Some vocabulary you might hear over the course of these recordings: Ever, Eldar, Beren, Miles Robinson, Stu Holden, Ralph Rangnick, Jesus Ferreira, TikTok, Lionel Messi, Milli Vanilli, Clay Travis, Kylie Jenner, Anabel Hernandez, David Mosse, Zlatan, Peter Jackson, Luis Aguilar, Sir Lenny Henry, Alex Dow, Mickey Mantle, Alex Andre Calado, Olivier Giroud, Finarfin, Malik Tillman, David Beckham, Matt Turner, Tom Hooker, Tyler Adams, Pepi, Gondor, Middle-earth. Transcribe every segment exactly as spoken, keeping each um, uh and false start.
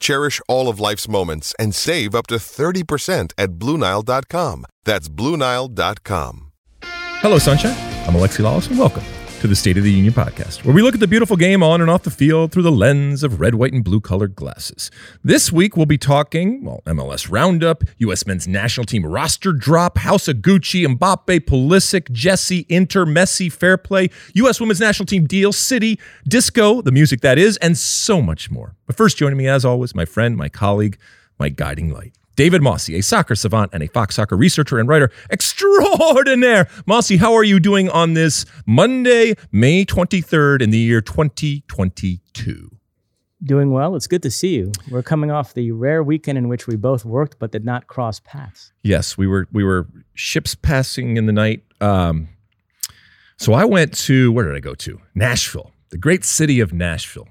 Cherish all of life's moments and save up to thirty percent at Blue Nile dot com. That's Blue Nile dot com. Hello, Sunshine. I'm Alexi Lalas, and welcome to the State of the Union podcast, where we look at the beautiful game on and off the field through the lens of red, white, and blue-colored glasses. This week, we'll be talking, well, M L S Roundup, U S Men's National Team roster drop, House of Gucci, Mbappe, Pulisic, Jesse, Inter, Messi, Fair Play, U S Women's National Team deal, City, Disco, the music that is, and so much more. But first, joining me, as always, my friend, my colleague, my guiding light, David Mosse, a soccer savant and a Fox soccer researcher and writer extraordinaire. Mosse, how are you doing on this Monday, May twenty-third in the year twenty twenty-two? Doing well. It's good to see you. We're coming off the rare weekend in which we both worked but did not cross paths. Yes, we were we were ships passing in the night. Um, so I went to, where did I go to? Nashville, the great city of Nashville.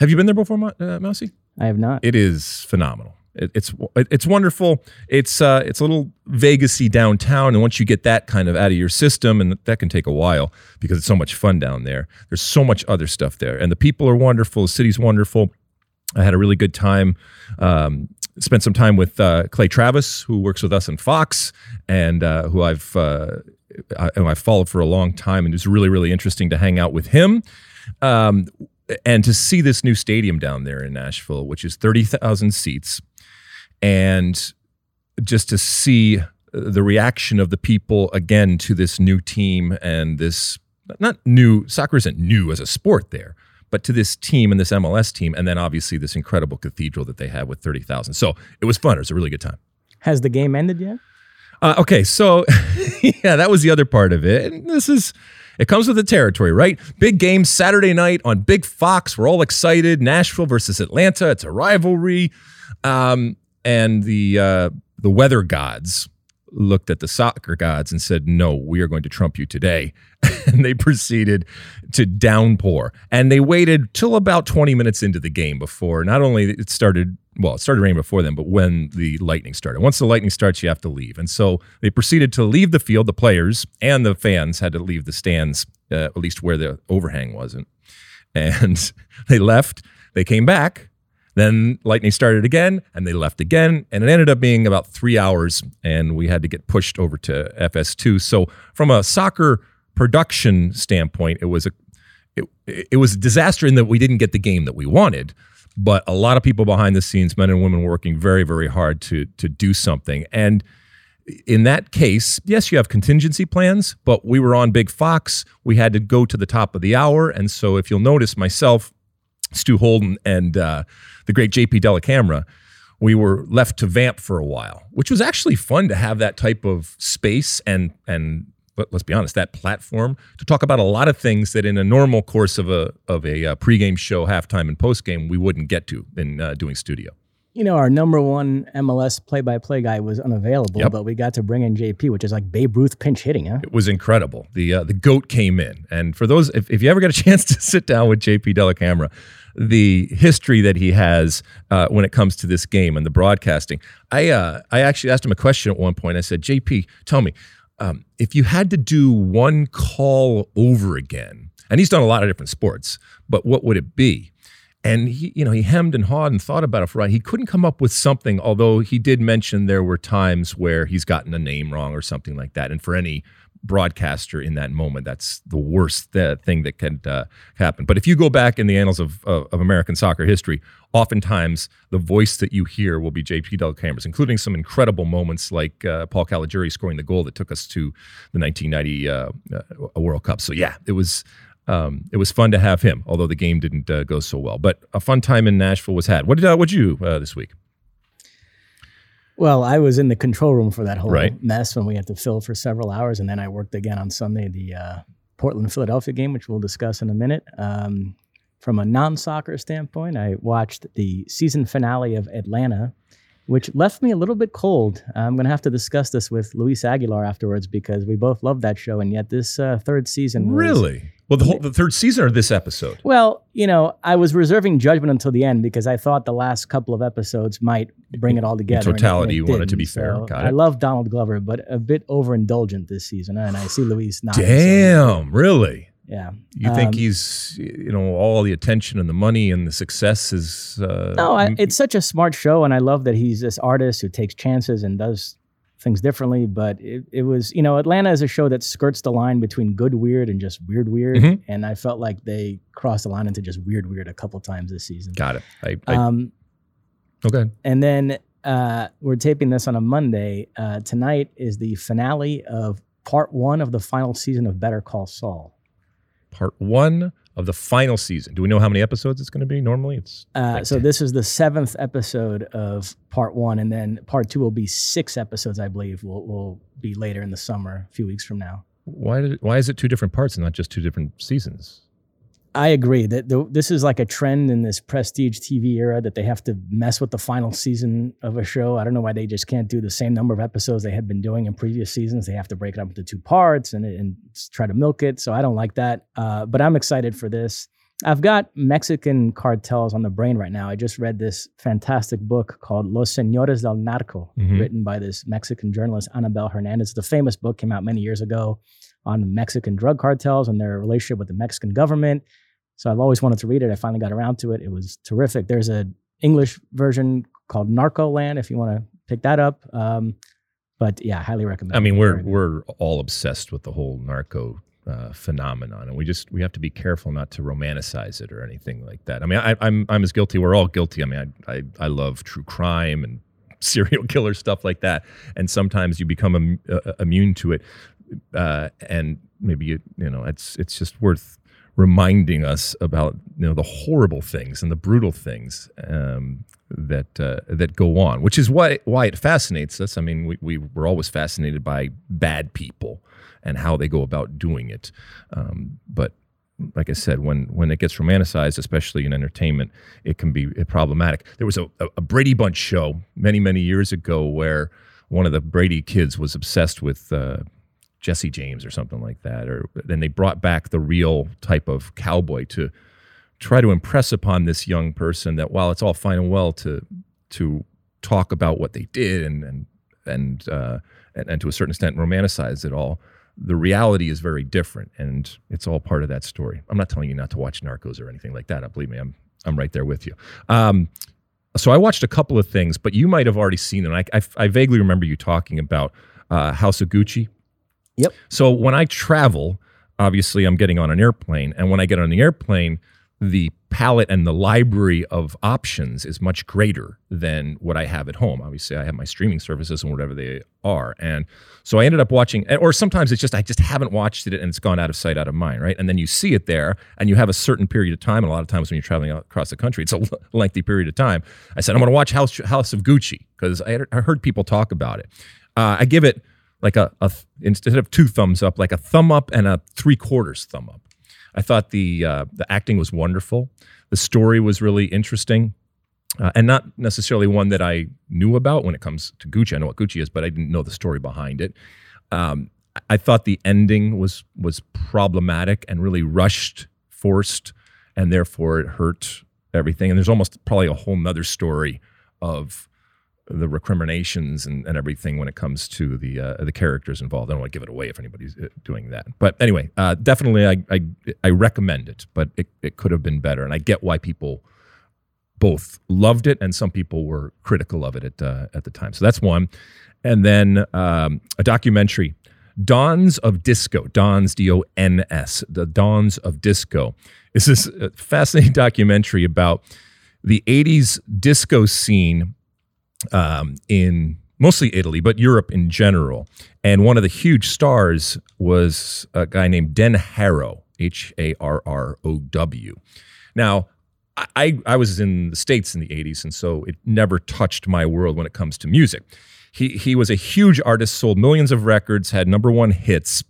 Have you been there before, uh, Mosse? I have not. It is phenomenal. It's it's wonderful. It's uh, it's a little Vegas-y downtown, and once you get that kind of out of your system, and that can take a while because it's so much fun down there. There's so much other stuff there, and the people are wonderful. The city's wonderful. I had a really good time. Um, spent some time with uh, Clay Travis, who works with us in Fox, and uh, who I've uh, I, who I've followed for a long time, and it was really really interesting to hang out with him. Um, and to see this new stadium down there in Nashville, which is thirty thousand seats. And just to see the reaction of the people, again, to this new team and this, not new, soccer isn't new as a sport there, but to this team and this M L S team, and then obviously this incredible cathedral that they have with thirty thousand. So it was fun. It was a really good time. Has the game ended yet? Uh, okay, so yeah, that was the other part of it. And this is, it comes with the territory, right? Big game Saturday night on Big Fox. We're all excited. Nashville versus Atlanta. It's a rivalry. Um... And the uh, the weather gods looked at the soccer gods and said, no, we are going to trump you today. And they proceeded to downpour. And they waited till about twenty minutes into the game before not only it started, well, it started raining before then, but when the lightning started. Once the lightning starts, you have to leave. And so they proceeded to leave the field. The players and the fans had to leave the stands, uh, at least where the overhang wasn't. And they left. They came back. Then lightning started again, and they left again, and it ended up being about three hours, and we had to get pushed over to F S two. So from a soccer production standpoint, it was a it, it was a disaster in that we didn't get the game that we wanted, but a lot of people behind the scenes, men and women, working very, very hard to to do something. And in that case, yes, you have contingency plans, but we were on Big Fox. We had to go to the top of the hour, and so if you'll notice, myself, Stu Holden, and uh, the great J P. Dellacamera, we were left to vamp for a while, which was actually fun to have that type of space and, and but let's be honest, that platform to talk about a lot of things that in a normal course of a of a uh, pregame show, halftime, and postgame, we wouldn't get to in uh, doing studio. You know, our number one M L S play-by-play guy was unavailable, yep. But we got to bring in J P, which is like Babe Ruth pinch hitting, huh? It was incredible. The uh, the GOAT came in. And for those, if, if you ever get a chance to sit down with J P. Dellacamera, the history that he has uh, when it comes to this game and the broadcasting, I uh, I actually asked him a question at one point. I said, J P, tell me, um, if you had to do one call over again, and he's done a lot of different sports, but what would it be? And he, you know, he hemmed and hawed and thought about it for a while. He couldn't come up with something, although he did mention there were times where he's gotten a name wrong or something like that. And for any broadcaster in that moment, that's the worst th- thing that could uh, happen. But if you go back in the annals of, of, of American soccer history, oftentimes the voice that you hear will be J P. Dellacamera's, including some incredible moments like uh, Paul Caligiuri scoring the goal that took us to the nineteen ninety uh, uh, World Cup. So yeah, it was... Um, it was fun to have him, although the game didn't uh, go so well. But a fun time in Nashville was had. What did uh, what did you uh, this week? Well, I was in the control room for that whole right. mess when we had to fill for several hours, and then I worked again on Sunday, the uh, Portland-Philadelphia game, which we'll discuss in a minute. Um, from a non-soccer standpoint, I watched the season finale of Atlanta, which left me a little bit cold. I'm going to have to discuss this with Luis Aguilar afterwards because we both love that show, and yet this uh, third season was... Really? Well, the whole the third season or this episode? Well, you know, I was reserving judgment until the end because I thought the last couple of episodes might bring it all together. In totality, you wanted to be fair. So Got it. I love Donald Glover, but a bit overindulgent this season, and I see Luis not. Damn, really? Yeah. You think um, he's, you know, all the attention and the money and the success is... Uh, no, I, it's such a smart show, and I love that he's this artist who takes chances and does things differently, but it, it was, you know, Atlanta is a show that skirts the line between good weird and just weird weird, mm-hmm. and I felt like they crossed the line into just weird weird a couple times this season. Got it. I, I, um, okay. And then uh, we're taping this on a Monday. Uh, tonight is the finale of part one of the final season of Better Call Saul. Part one of the final season. Do we know how many episodes it's going to be? Normally it's... Uh, like so this is the seventh episode of part one, and then part two will be six episodes, I believe, will will be later in the summer, a few weeks from now. Why did it, why is it two different parts and not just two different seasons? I agree that the, this is like a trend in this prestige T V era that they have to mess with the final season of a show. I don't know why they just can't do the same number of episodes they had been doing in previous seasons. They have to break it up into two parts and, and try to milk it. So I don't like that. Uh, but I'm excited for this. I've got Mexican cartels on the brain right now. I just read this fantastic book called Los Señores del Narco, mm-hmm. written by this Mexican journalist, Anabel Hernandez. The famous book came out many years ago on Mexican drug cartels and their relationship with the Mexican government. So I've always wanted to read it. I finally got around to it. It was terrific. There's an English version called Narcoland, if you want to pick that up. Um, but yeah, highly recommend. I mean, we're we're all obsessed with the whole narco uh, phenomenon, and we just we have to be careful not to romanticize it or anything like that. I mean, I, I'm I'm as guilty. We're all guilty. I mean, I I, I love true crime and serial killer stuff like that, and sometimes you become im- uh, immune to it, uh, and maybe you you know it's it's just worth reminding us about, you know, the horrible things and the brutal things um, that uh, that go on, which is why why it fascinates us. I mean, we, we were always fascinated by bad people and how they go about doing it. Um, but like I said, when when it gets romanticized, especially in entertainment, it can be problematic. There was a, a Brady Bunch show many, many years ago where one of the Brady kids was obsessed with uh, Jesse James or something like that, or then they brought back the real type of cowboy to try to impress upon this young person that while it's all fine and well to to talk about what they did and and and uh, and, and to a certain extent romanticize it all, the reality is very different, and it's all part of that story. I'm not telling you not to watch Narcos or anything like that. I believe me, I'm I'm right there with you. Um, so I watched a couple of things, but you might have already seen them. I I, I vaguely remember you talking about uh, House of Gucci. Yep. So when I travel, obviously I'm getting on an airplane, and when I get on the airplane, the palette and the library of options is much greater than what I have at home. Obviously, I have my streaming services and whatever they are, and so I ended up watching, or sometimes it's just I just haven't watched it and it's gone out of sight, out of mind, right? And then you see it there, and you have a certain period of time, and a lot of times when you're traveling across the country, it's a lengthy period of time. I said, I'm going to watch House, House of Gucci, because I, I heard people talk about it. Uh, I give it... like a, a instead of two thumbs up, like a thumb up and a three quarters thumb up. I thought the uh, the acting was wonderful. The story was really interesting, uh, and not necessarily one that I knew about when it comes to Gucci. I know what Gucci is, but I didn't know the story behind it. Um, I thought the ending was was problematic and really rushed, forced, and therefore it hurt everything. And there's almost probably a whole nother story of the recriminations and, and everything when it comes to the uh, the characters involved. I don't want to give it away if anybody's doing that. But anyway, uh, definitely I, I I recommend it, but it, it could have been better. And I get why people both loved it and some people were critical of it at, uh, at the time. So that's one. And then um, a documentary, Dons of Disco, Dons, D O N S, The Dons of Disco. It's this fascinating documentary about the eighties disco scene um, in mostly Italy, but Europe in general. And one of the huge stars was a guy named Den Harrow, H A R R O W. Now, I, I was in the States in the eighties, and so it never touched my world when it comes to music. He he was a huge artist, sold millions of records, had number one hits,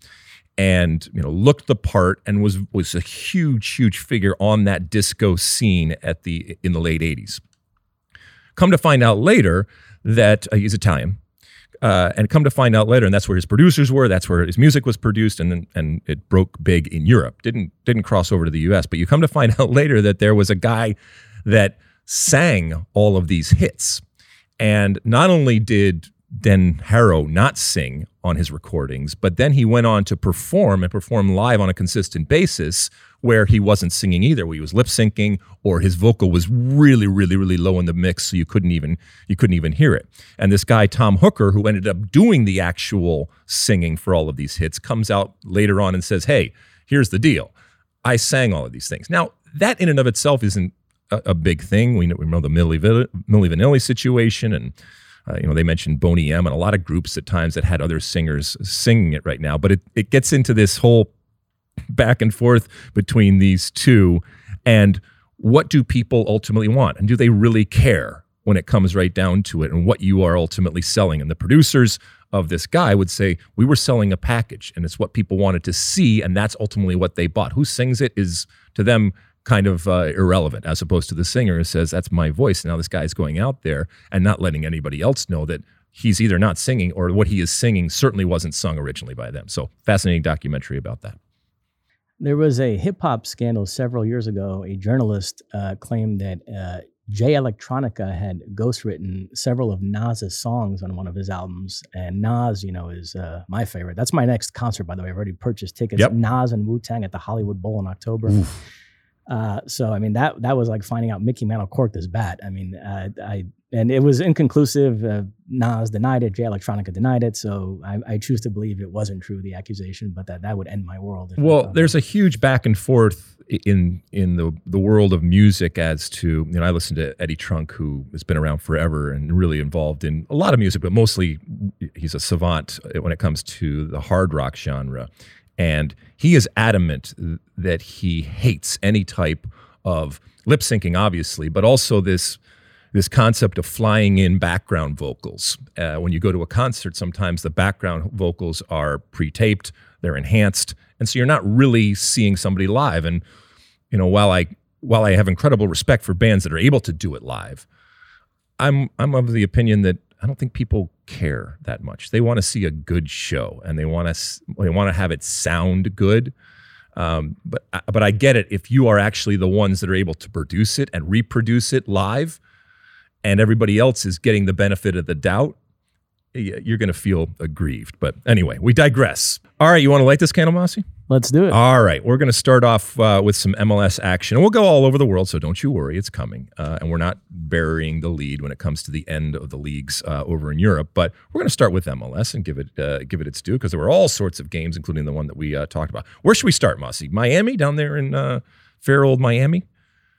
and you know looked the part, and was was a huge huge figure on that disco scene at the in the late eighties. Come to find out later that uh, he's Italian, uh, and come to find out later, and that's where his producers were, that's where his music was produced, and then and it broke big in Europe. Didn't didn't cross over to the U S, but you come to find out later that there was a guy that sang all of these hits. And not only did Den Harrow not sing on his recordings, but then he went on to perform and perform live on a consistent basis where he wasn't singing either, where he was lip syncing or his vocal was really, really, really low in the mix, so you couldn't even you couldn't even hear it. And this guy, Tom Hooker, who ended up doing the actual singing for all of these hits, comes out later on and says, hey, here's the deal. I sang all of these things. Now, that in and of itself isn't a, a big thing. We know, we know the Milli, Milli Vanilli situation, and uh, you know they mentioned Boney M and a lot of groups at times that had other singers singing it right now. But it, it gets into this whole back and forth between these two, and what do people ultimately want, and do they really care when it comes right down to it, and what you are ultimately selling? And the producers of this guy would say, we were selling a package, and it's what people wanted to see, and that's ultimately what they bought. Who sings it is to them kind of uh, irrelevant, as opposed to the singer who says, that's my voice. Now this guy's going out there and not letting anybody else know that he's either not singing or what he is singing certainly wasn't sung originally by them. So fascinating documentary about that. There was a hip hop scandal several years ago. A journalist uh, claimed that uh, Jay Electronica had ghostwritten several of Nas's songs on one of his albums. And Nas, you know, is uh, my favorite. That's my next concert, by the way. I've already purchased tickets. Yep. Nas and Wu-Tang at the Hollywood Bowl in October. Oof. Uh, so, I mean, that that was like finding out Mickey Mantle corked his bat. I mean, uh, I and it was inconclusive. Uh, Nas denied it. Jay Electronica denied it. So I, I choose to believe it wasn't true, the accusation, but that, that would end my world. Well, there's that. A huge back and forth in in the, the world of music as to, you know, I listen to Eddie Trunk, who has been around forever and really involved in a lot of music, but mostly he's a savant when it comes to the hard rock genre. And he is adamant that he hates any type of lip syncing, obviously, but also this this concept of flying in background vocals. Uh, when you go to a concert, sometimes the background vocals are pre-taped, they're enhanced, and so you're not really seeing somebody live. And you know, while I while I have incredible respect for bands that are able to do it live, I'm I'm of the opinion that I don't think people care that much. They want to see a good show, and they want to they want to have it sound good. Um, but but I get it if you are actually the ones that are able to produce it and reproduce it live, and everybody else is getting the benefit of the doubt. You're going to feel aggrieved. But anyway, we digress. All right, you want to light this candle, Mosse? Let's do it. All right, we're going to start off uh, with some M L S action. And we'll go all over the world, so don't you worry, it's coming. Uh, and we're not burying the lead when it comes to the end of the leagues uh, over in Europe. But we're going to start with M L S and give it uh, give it its due, because there were all sorts of games, including the one that we uh, talked about. Where should we start, Mosse? Miami, down there in uh, fair old Miami?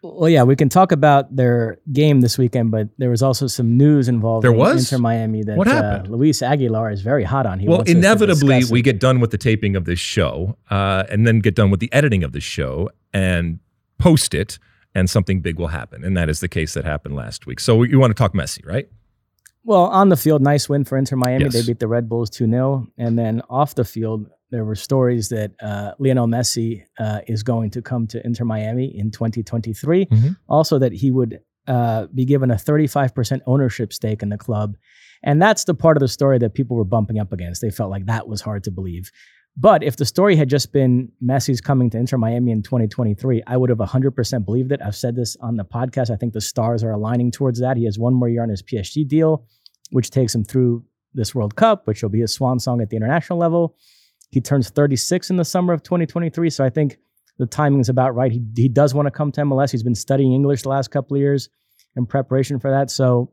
Well, yeah, we can talk about their game this weekend, but there was also some news involved in Inter Miami that what happened? Uh, Luis Aguilar is very hot on. He well, inevitably, we get done with the taping of this show uh, and then get done with the editing of the show and post it, and something big will happen. And that is the case that happened last week. So you want to talk Messi, right? Well, on the field, nice win for Inter Miami. Yes. They beat the Red Bulls two nil. And then off the field, there were stories that uh, Lionel Messi uh, is going to come to Inter Miami in twenty twenty-three. Mm-hmm. Also that he would uh, be given a thirty-five percent ownership stake in the club. And that's the part of the story that people were bumping up against. They felt like that was hard to believe. But if the story had just been Messi's coming to Inter Miami in twenty twenty-three, I would have one hundred percent believed it. I've said this on the podcast. I think the stars are aligning towards that. He has one more year on his P S G deal. which takes him through this World Cup, which will be a swan song at the international level. He turns thirty-six in the summer of twenty twenty-three, so I think the timing is about right. He he does want to come to M L S. He's been studying English the last couple of years in preparation for that, so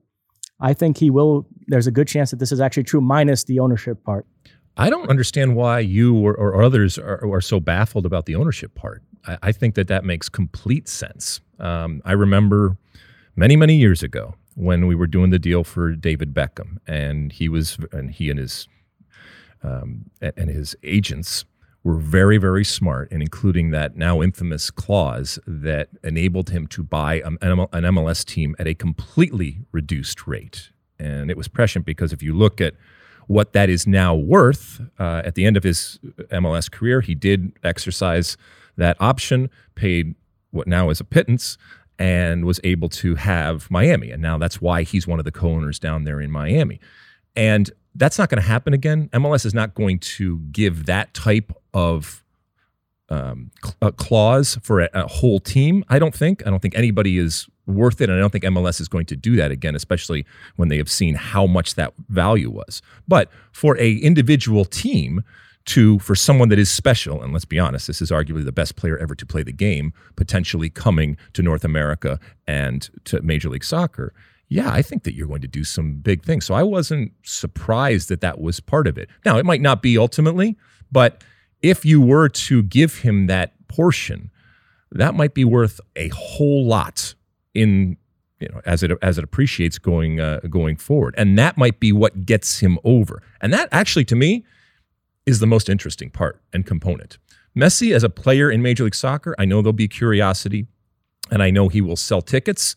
I think he will. There's a good chance that this is actually true, minus the ownership part. I don't understand why you or, or others are, are so baffled about the ownership part. I, I think that that makes complete sense. Um, I remember many, many years ago when we were doing the deal for David Beckham, and he was, and he and his, um, and his agents were very, very smart in including that now infamous clause that enabled him to buy an M L S team at a completely reduced rate. And it was prescient because if you look at what that is now worth, uh, at the end of his M L S career, he did exercise that option, paid what now is a pittance, and was able to have Miami. And now that's why he's one of the co-owners down there in Miami. And that's not going to happen again. M L S is not going to give that type of um, cl- a clause for a, a whole team, I don't think. I don't think anybody is worth it, and I don't think M L S is going to do that again, especially when they have seen how much that value was. But for a individual team to, for someone that is special, and let's be honest, this is arguably the best player ever to play the game, potentially coming to North America and to Major League Soccer, yeah, I think that you're going to do some big things. So I wasn't surprised that that was part of it. Now, it might not be ultimately, but if you were to give him that portion, that might be worth a whole lot in, you know, as it as it appreciates going uh, going forward. And that might be what gets him over. And that actually, to me, is the most interesting part and component. Messi as a player in Major League Soccer, I know there'll be curiosity, and I know he will sell tickets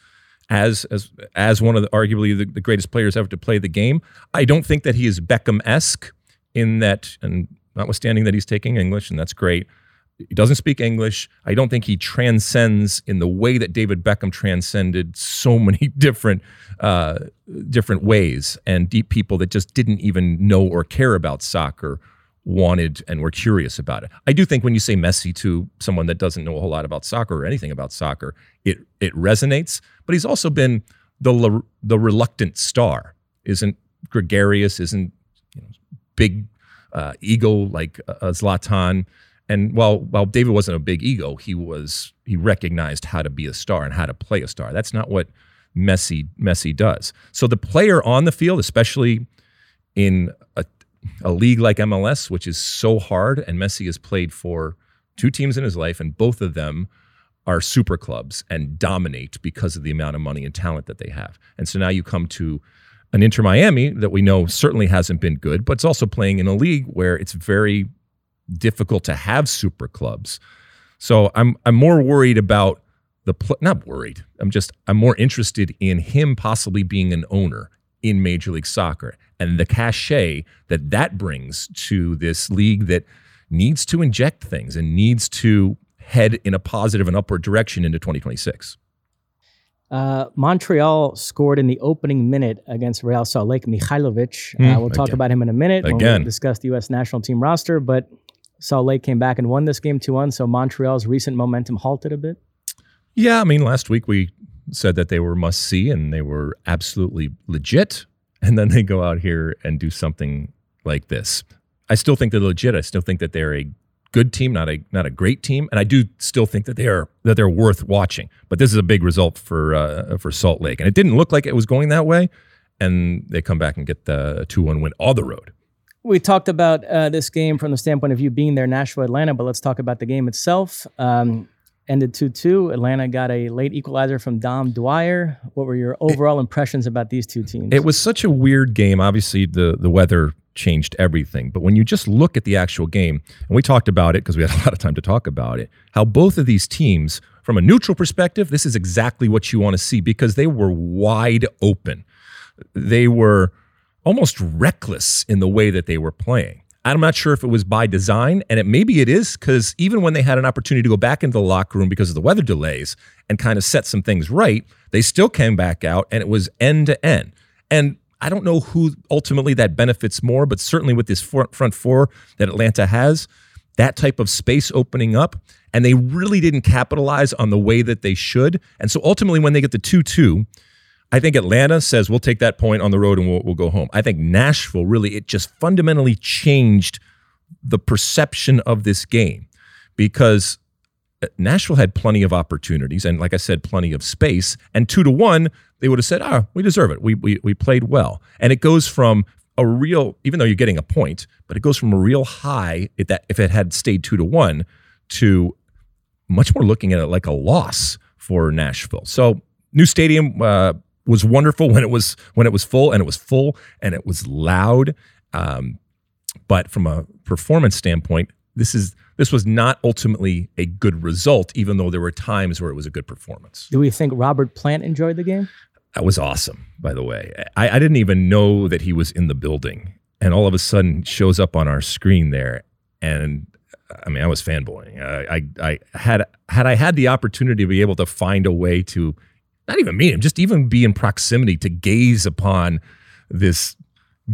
as as as one of the arguably the, the greatest players ever to play the game. I don't think that he is Beckham-esque in that, and notwithstanding that he's taking English, and that's great. He doesn't speak English. I don't think he transcends in the way that David Beckham transcended so many different uh, different ways, and deep people that just didn't even know or care about soccer wanted and were curious about it. I do think when you say Messi to someone that doesn't know a whole lot about soccer or anything about soccer, it it resonates. But he's also been the le- the reluctant star, isn't gregarious, isn't you know, big uh, ego like uh, Zlatan. And while while David wasn't a big ego, he was he recognized how to be a star and how to play a star. That's not what Messi Messi does. So the player on the field, especially in a A league like M L S, which is so hard, and Messi has played for two teams in his life, and both of them are super clubs and dominate because of the amount of money and talent that they have. And so now you come to an Inter Miami that we know certainly hasn't been good, but it's also playing in a league where it's very difficult to have super clubs. So I'm I'm more worried about the pl- not worried. I'm just I'm more interested in him possibly being an owner in Major League Soccer, and the cachet that that brings to this league that needs to inject things and needs to head in a positive and upward direction into twenty twenty-six. Uh, Montreal scored in the opening minute against Real Salt Lake. Mihailovic, uh, mm, we'll talk again. about him in a minute again. when we discuss the U S national team roster, but Salt Lake came back and won this game two one, so Montreal's recent momentum halted a bit. Yeah, I mean, last week we said that they were must-see and they were absolutely legit, and then they go out here and do something like this. I still think they're legit. I still think that they're a good team, not a not a great team, and I do still think that they are that they're worth watching. But this is a big result for uh, for Salt Lake, and it didn't look like it was going that way, and they come back and get the two one win on the road. We talked about uh, this game from the standpoint of you being there, Nashville, Atlanta, but let's talk about the game itself. Um, Ended two two. Atlanta got a late equalizer from Dom Dwyer. What were your overall it, impressions about these two teams? It was such a weird game. Obviously, the, the weather changed everything. But when you just look at the actual game, and we talked about it because we had a lot of time to talk about it, how both of these teams, from a neutral perspective, this is exactly what you want to see because they were wide open. They were almost reckless in the way that they were playing. I'm not sure if it was by design, and it maybe it is, because even when they had an opportunity to go back into the locker room because of the weather delays and kind of set some things right, they still came back out, and it was end-to-end. And I don't know who ultimately that benefits more, but certainly with this front four that Atlanta has, that type of space opening up, and they really didn't capitalize on the way that they should. And so ultimately when they get the two two, I think Atlanta says, we'll take that point on the road and we'll, we'll go home. I think Nashville really, it just fundamentally changed the perception of this game, because Nashville had plenty of opportunities and, like I said, plenty of space. And two to one, they would have said, ah, oh, we deserve it. We, we we played well. And it goes from a real, even though you're getting a point, but it goes from a real high, if, that, if it had stayed two to one, to much more looking at it like a loss for Nashville. So new stadium uh, was wonderful when it was when it was full, and it was full and it was loud. Um, but from a performance standpoint, this is this was not ultimately a good result, even though there were times where it was a good performance. Do we think Robert Plant enjoyed the game? That was awesome, by the way. I, I didn't even know that he was in the building, and all of a sudden shows up on our screen there. And I mean, I was fanboying. I, I, I had had I had the opportunity to be able to find a way to not even meet him, just even be in proximity to gaze upon this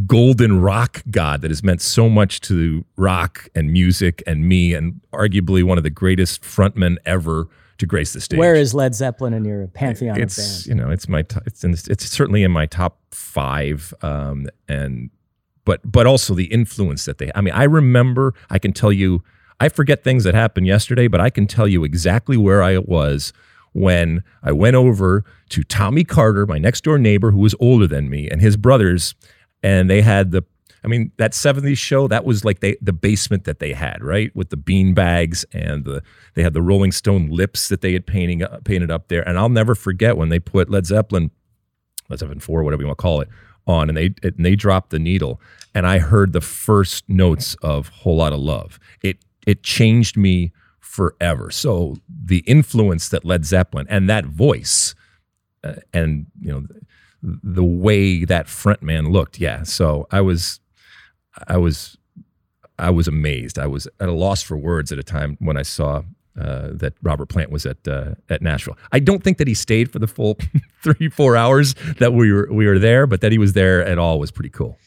golden rock god that has meant so much to rock and music and me, and arguably one of the greatest frontmen ever to grace the stage. Where is Led Zeppelin in your pantheon it's, of bands? You know, it's my t- it's in, it's certainly in my top five, um, and but but also the influence that they. I mean, I remember. I can tell you. I forget things that happened yesterday, but I can tell you exactly where I was when I went over to Tommy Carter, my next door neighbor, who was older than me, and his brothers, and they had the, I mean, that seventies show, that was like they, the basement that they had, right? With the bean bags, and the, they had the Rolling Stone lips that they had painting, uh, painted up there. And I'll never forget when they put Led Zeppelin, Led Zeppelin four, whatever you want to call it, on, and they and they dropped the needle. And I heard the first notes of Whole Lotta Love. It It changed me forever. So the influence that Led Zeppelin and that voice, uh, and you know, the, the way that frontman looked, yeah. So I was, I was, I was amazed. I was at a loss for words at a time when I saw uh, that Robert Plant was at uh, at Nashville. I don't think that he stayed for the full three four hours that we were we were there, but that he was there at all was pretty cool.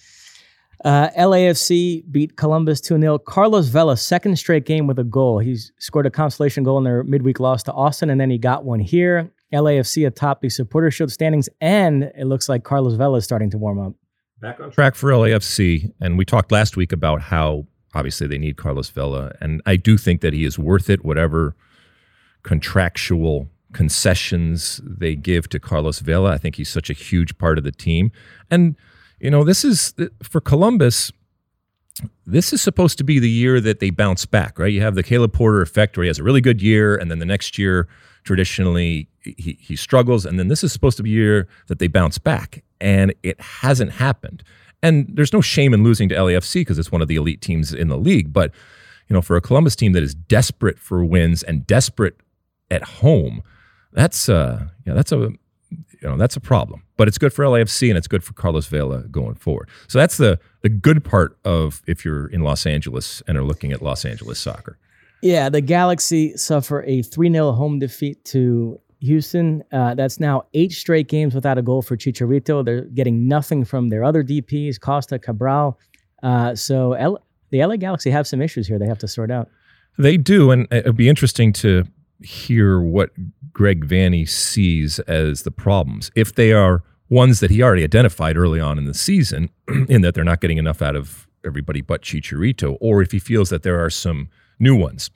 Uh, L A F C beat Columbus two nil. Carlos Vela, second straight game with a goal. He's scored a consolation goal in their midweek loss to Austin, and then he got one here. L A F C atop the Supporters Shield standings, and it looks like Carlos Vela is starting to warm up. Back on track for L A F C, and we talked last week about how obviously they need Carlos Vela, and I do think that he is worth it, whatever contractual concessions they give to Carlos Vela. I think he's such a huge part of the team. And you know, this is, for Columbus, this is supposed to be the year that they bounce back, right? You have the Caleb Porter effect where he has a really good year, and then the next year, traditionally, he, he struggles, and then this is supposed to be a year that they bounce back, and it hasn't happened. And there's no shame in losing to L A F C because it's one of the elite teams in the league, but, you know, for a Columbus team that is desperate for wins and desperate at home, that's, uh, yeah, that's a... You know, that's a problem, but it's good for L A F C and it's good for Carlos Vela going forward. So that's the the good part of if you're in Los Angeles and are looking at Los Angeles soccer. Yeah, the Galaxy suffer a three nil home defeat to Houston. Uh, that's now eight straight games without a goal for Chicharito. They're getting nothing from their other D Ps, Costa, Cabral. Uh, so L- the L A Galaxy have some issues here they have to sort out. They do, and it'll be interesting to hear what Greg Vanney sees as the problems, if they are ones that he already identified early on in the season, in that they're not getting enough out of everybody but Chicharito, or if he feels that there are some new ones.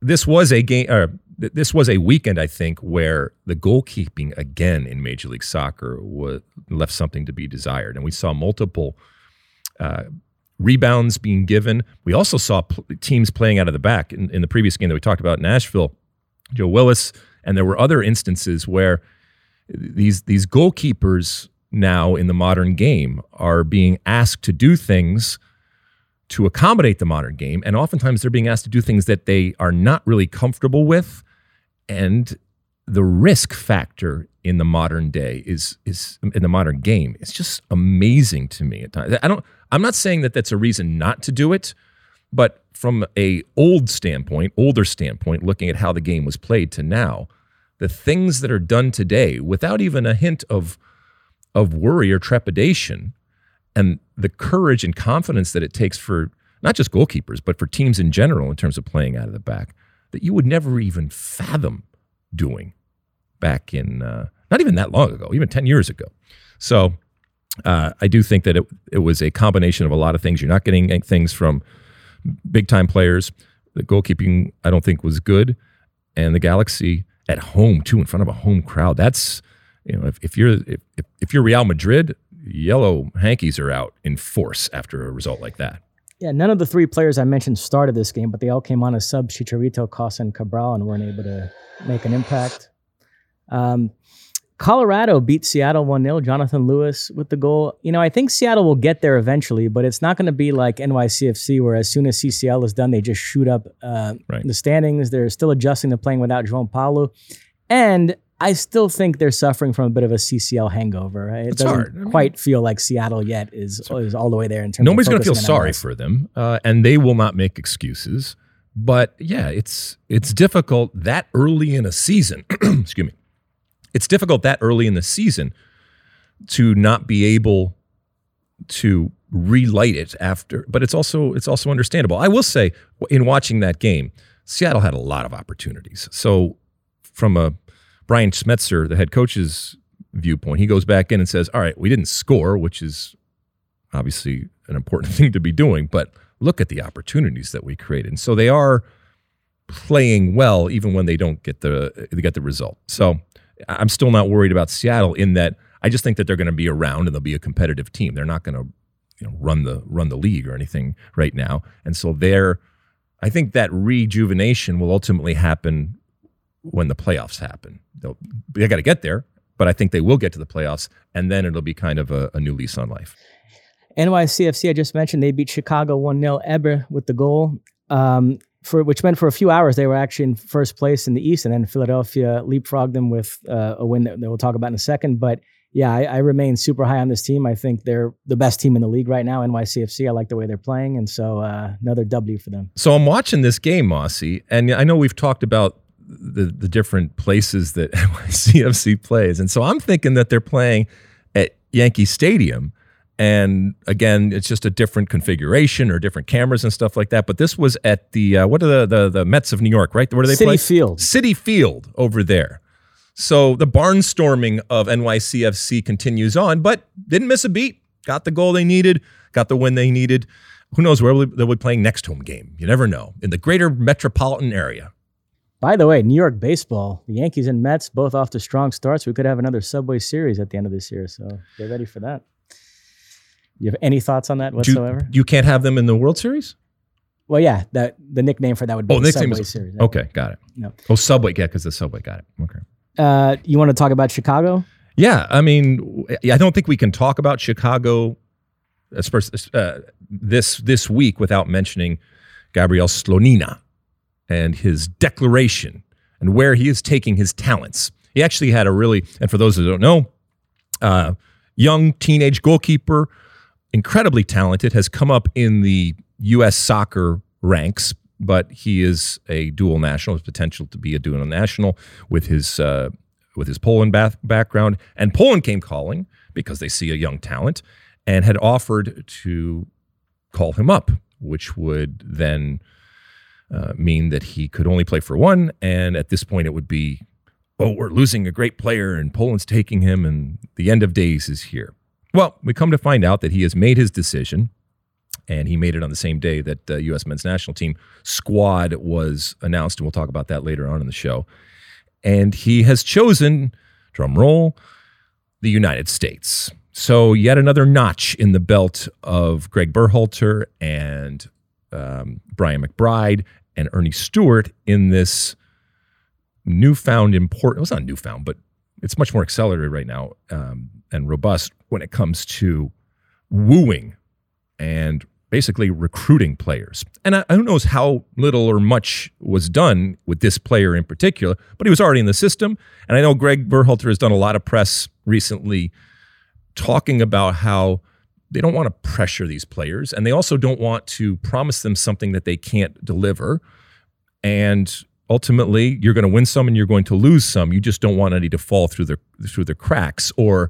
This was a game, uh, this was a weekend, I think, where the goalkeeping again in Major League Soccer was left something to be desired, and we saw multiple uh, rebounds being given. We also saw pl- teams playing out of the back in, in the previous game that we talked about in Nashville. Joe Willis. And there were other instances where these these goalkeepers now in the modern game are being asked to do things to accommodate the modern game. And oftentimes they're being asked to do things that they are not really comfortable with. And the risk factor in the modern day is is in the modern game. It's just amazing to me at times. I don't I'm not saying that that's a reason not to do it, but from a old standpoint, older standpoint, looking at how the game was played to now, the things that are done today without even a hint of of worry or trepidation, and the courage and confidence that it takes for not just goalkeepers, but for teams in general in terms of playing out of the back, that you would never even fathom doing back in uh, not even that long ago, even ten years ago. So uh, I do think that it, it was a combination of a lot of things. You're not getting things from big-time players. The goalkeeping, I don't think, was good. And the Galaxy at home, too, in front of a home crowd. That's, you know, if, if you're if, if you're Real Madrid, yellow hankies are out in force after a result like that. Yeah, none of the three players I mentioned started this game, but they all came on as subs, Chicharito, Costa, and Cabral, and weren't able to make an impact. Um, Colorado beat Seattle one nil, Jonathan Lewis with the goal. You know, I think Seattle will get there eventually, but it's not going to be like N Y C F C, where as soon as C C L is done, they just shoot up uh, right. the standings. They're still adjusting to playing without João Paulo. And I still think they're suffering from a bit of a C C L hangover. Right? It it's doesn't hard. I mean, quite feel like Seattle yet is, is all the way there in terms nobody's of nobody's going to feel sorry for them, uh, and they will not make excuses. But yeah, it's it's difficult that early in a season. Excuse me. It's difficult that early in the season to not be able to relight it after. But it's also it's also understandable. I will say, in watching that game, Seattle had a lot of opportunities. So from a Brian Schmetzer, the head coach's viewpoint, he goes back in and says, all right, we didn't score, which is obviously an important thing to be doing, but look at the opportunities that we created. And so they are playing well, even when they don't get the they get the result. So I'm still not worried about Seattle, in that I just think that they're going to be around and they'll be a competitive team. They're not going to, you know, run the run the league or anything right now. And so they're, I think that rejuvenation will ultimately happen when the playoffs happen. They'll, they got to get there, but I think they will get to the playoffs, and then it'll be kind of a, a new lease on life. N Y C F C, I just mentioned, they beat Chicago one nil, Ever with the goal, um, for which meant for a few hours they were actually in first place in the East, and then Philadelphia leapfrogged them with uh, a win that, that we'll talk about in a second. But yeah, I, I remain super high on this team. I think they're the best team in the league right now, N Y C F C. I like the way they're playing, and so uh, another W for them. So I'm watching this game, Mossy, and I know we've talked about The, the different places that N Y C F C plays. And so I'm thinking that they're playing at Yankee Stadium. And again, it's just a different configuration or different cameras and stuff like that. But this was at the, uh, what are the, the the Mets of New York, right? Where do they City play? City Field. City Field over there. So the barnstorming of N Y C F C continues on, but didn't miss a beat. Got the goal they needed, got the win they needed. Who knows where they'll be playing next home game? You never know. In the greater metropolitan area. By the way, New York baseball, the Yankees and Mets, both off to strong starts. We could have another Subway Series at the end of this year, so get ready for that. You have any thoughts on that whatsoever? You, you can't have them in the World Series? Well, yeah, that the nickname for that would be oh, the Subway is, Series. Okay, right? Got it. No. Oh, Subway, yeah, because the Subway, got it. Okay. Uh, you want to talk about Chicago? Yeah, I mean, I don't think we can talk about Chicago uh, this this week without mentioning Gabriel Slonina and his declaration and where he is taking his talents. He actually had a really, and for those who don't know, uh, young teenage goalkeeper, incredibly talented, has come up in the U S soccer ranks, but he is a dual national, has potential to be a dual national with his uh, with his Poland bath- background. And Poland came calling because they see a young talent and had offered to call him up, which would then Uh, mean that he could only play for one, and at this point it would be, oh, we're losing a great player and Poland's taking him and the end of days is here. Well, we come to find out that he has made his decision, and he made it on the same day that the uh, U S men's national team squad was announced, and we'll talk about that later on in the show. And he has chosen, drum roll, the United States. So yet another notch in the belt of Greg Berhalter and um, Brian McBride and Ernie Stewart in this newfound important, well, it's not newfound, but it's much more accelerated right now um, and robust when it comes to wooing and basically recruiting players. And I, I who knows how little or much was done with this player in particular, but he was already in the system. And I know Greg Berhalter has done a lot of press recently talking about how they don't want to pressure these players, and they also don't want to promise them something that they can't deliver. And ultimately, you're going to win some and you're going to lose some. You just don't want any to fall through the through the cracks or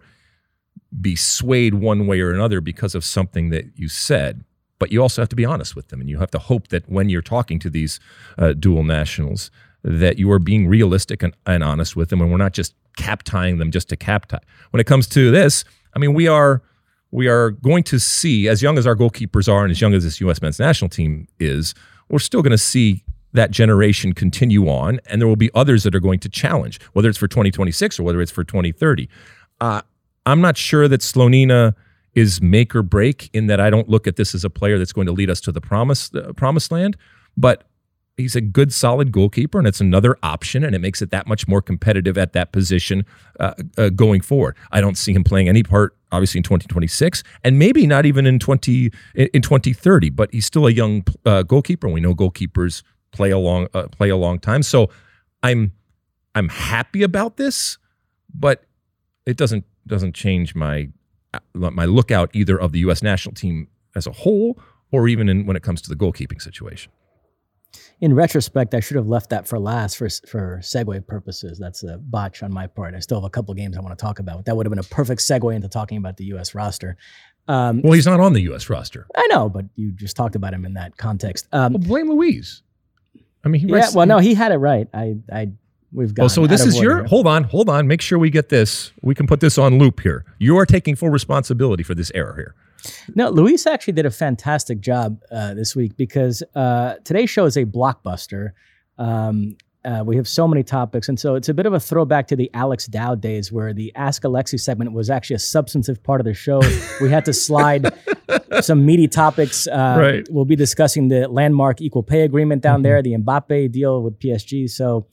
be swayed one way or another because of something that you said. But you also have to be honest with them, and you have to hope that when you're talking to these uh, dual nationals that you are being realistic and, and honest with them, and we're not just cap tying them just to cap tie. When it comes to this, I mean, we are we are going to see, as young as our goalkeepers are and as young as this U S men's national team is, we're still going to see that generation continue on, and there will be others that are going to challenge, whether it's for twenty twenty-six or whether it's for twenty thirty. Uh, I'm not sure that Slonina is make or break, in that I don't look at this as a player that's going to lead us to the promised, uh, promised land, but he's a good, solid goalkeeper, and it's another option, and it makes it that much more competitive at that position uh, uh, going forward. I don't see him playing any part, obviously, in twenty twenty-six, and maybe not even in twenty in twenty thirty, but he's still a young uh, goalkeeper, and we know goalkeepers play a long, uh, play a long time. So I'm I'm happy about this, but it doesn't doesn't change my my lookout either of the U S national team as a whole or even in, when it comes to the goalkeeping situation. In retrospect, I should have left that for last for for segue purposes. That's a botch on my part. I still have a couple games I want to talk about. That would have been a perfect segue into talking about the U S roster. Um, well, he's not on the U S roster. I know, but you just talked about him in that context. Um, well, blame Louise. I mean, he yeah. Well, no, he had it right. I, I, we've got. Oh, so this is your. Here. Hold on, hold on. Make sure we get this. We can put this on loop here. You are taking full responsibility for this error here. No, Luis actually did a fantastic job uh, this week, because uh, today's show is a blockbuster. Um, uh, we have so many topics, and so it's a bit of a throwback to the Alex Dow days, where the Ask Alexi segment was actually a substantive part of the show. We had to slide some meaty topics. Uh, right. We'll be discussing the landmark equal pay agreement down mm-hmm. there, the Mbappe deal with P S G. So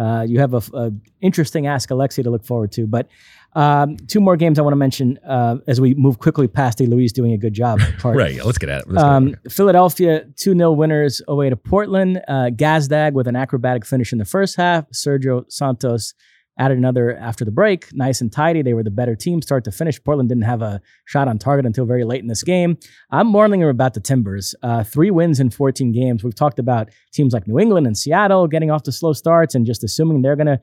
uh, you have a, a interesting Ask Alexi to look forward to, but. Um, two more games I want to mention uh, as we move quickly past the Luis doing a good job part. Right, yeah, let's get at it. Um, get at it. Philadelphia, two nil winners away to Portland. Uh, Gazdag with an acrobatic finish in the first half. Sergio Santos added another after the break. Nice and tidy. They were the better team start to finish. Portland didn't have a shot on target until very late in this game. I'm mourning about the Timbers. Uh, three wins in fourteen games. We've talked about teams like New England and Seattle getting off to slow starts and just assuming they're going to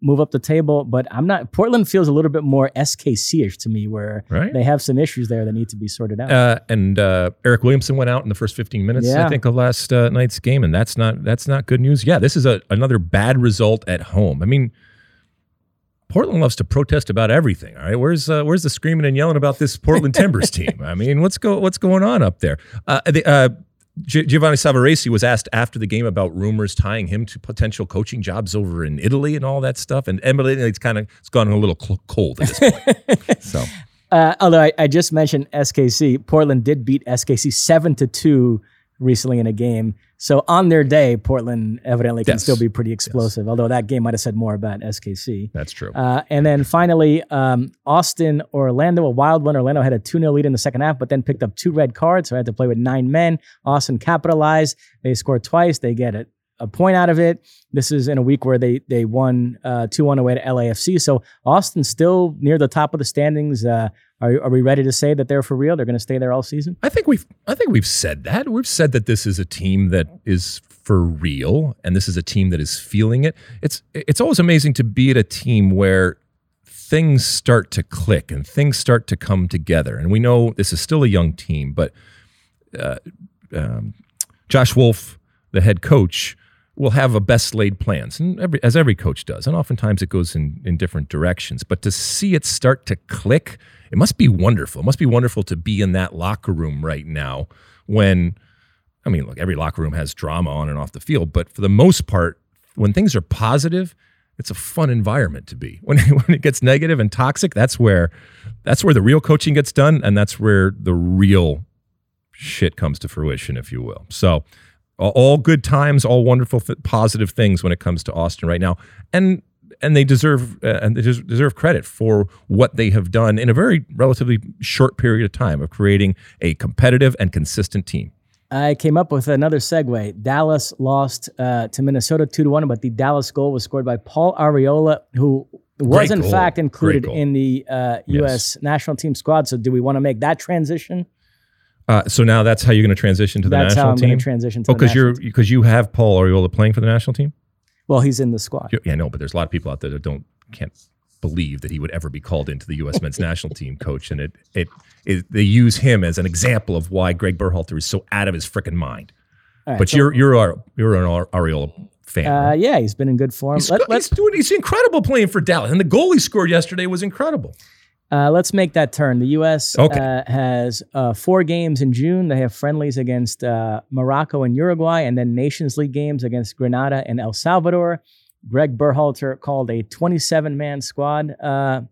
move up the table, but I'm not, Portland feels a little bit more S K C-ish to me, where right. they have some issues there that need to be sorted out. Uh, and uh, Eric Williamson went out in the first fifteen minutes, yeah. I think, of last uh, night's game, and that's not that's not good news. Yeah, this is a, another bad result at home. I mean, Portland loves to protest about everything, all right? Where's uh, where's the screaming and yelling about this Portland Timbers team? I mean, what's go what's going on up there? Uh, the, uh, G- Giovanni Savarese was asked after the game about rumors tying him to potential coaching jobs over in Italy and all that stuff. And Emily, it's kind of it's gone a little cold at this point. so, uh, although I, I just mentioned S K C, Portland did beat S K C seven to two recently in a game. So on their day, Portland evidently can yes. still be pretty explosive. Yes. Although that game might have said more about S K C. That's true. Uh, and then finally, um, Austin, Orlando, a wild one. Orlando had a two nil lead in the second half, but then picked up two red cards, so had to play with nine men. Austin capitalized. They scored twice. They get a, a point out of it. This is in a week where they they won uh, two one away to L A F C. So Austin's still near the top of the standings. Uh, Are, are we ready to say that they're for real? They're going to stay there all season? I think we've I think we've said that. We've said that this is a team that is for real, and this is a team that is feeling it. It's it's always amazing to be at a team where things start to click and things start to come together. And we know this is still a young team, but uh, um, Josh Wolf, the head coach, will have a best laid plans, and every, as every coach does. And oftentimes it goes in, in different directions. But to see it start to click, it must be wonderful. It must be wonderful to be in that locker room right now when, I mean, look, every locker room has drama on and off the field. But for the most part, when things are positive, it's a fun environment to be. When, when it gets negative and toxic, that's where that's where the real coaching gets done. And that's where the real shit comes to fruition, if you will. So all good times, all wonderful, positive things when it comes to Austin right now. And and they deserve uh, and they deserve credit for what they have done in a very relatively short period of time of creating a competitive and consistent team. I came up with another segue. Dallas lost uh, to Minnesota two to one, but the Dallas goal was scored by Paul Arriola, who was in fact included in the uh, U S Yes. national team squad. So do we want to make that transition? Uh, so now that's how you're going to transition to the that's national team? That's how I'm going to transition to oh, the national you're, team. Oh, because you have Paul Arriola playing for the national team? Well, he's in the squad. You're, yeah, no, but there's a lot of people out there that don't can't believe that he would ever be called into the U S men's national team coach, and it, it it they use him as an example of why Greg Berhalter is so out of his frickin' mind. Right, but so you're, you're, you're an Arriola fan. Uh, right? Yeah, he's been in good form. He's, Let, he's doing. He's incredible playing for Dallas, and the goal he scored yesterday was incredible. Uh, let's make that turn. The U S okay. uh, has uh, four games in June. They have friendlies against uh, Morocco and Uruguay, and then Nations League games against Grenada and El Salvador. Greg Berhalter called a twenty-seven man squad uh,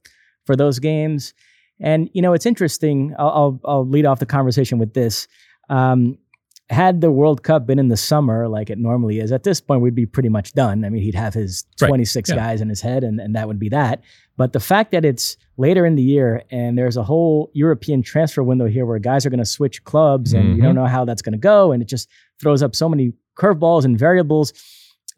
for those games. And, you know, it's interesting. I'll, I'll, I'll lead off the conversation with this. Um, had the World Cup been in the summer like it normally is, at this point, we'd be pretty much done. I mean, he'd have his twenty-six right. yeah. guys in his head, and, and that would be that. But the fact that it's later in the year and there's a whole European transfer window here where guys are going to switch clubs and mm-hmm. you don't know how that's going to go. And it just throws up so many curveballs and variables.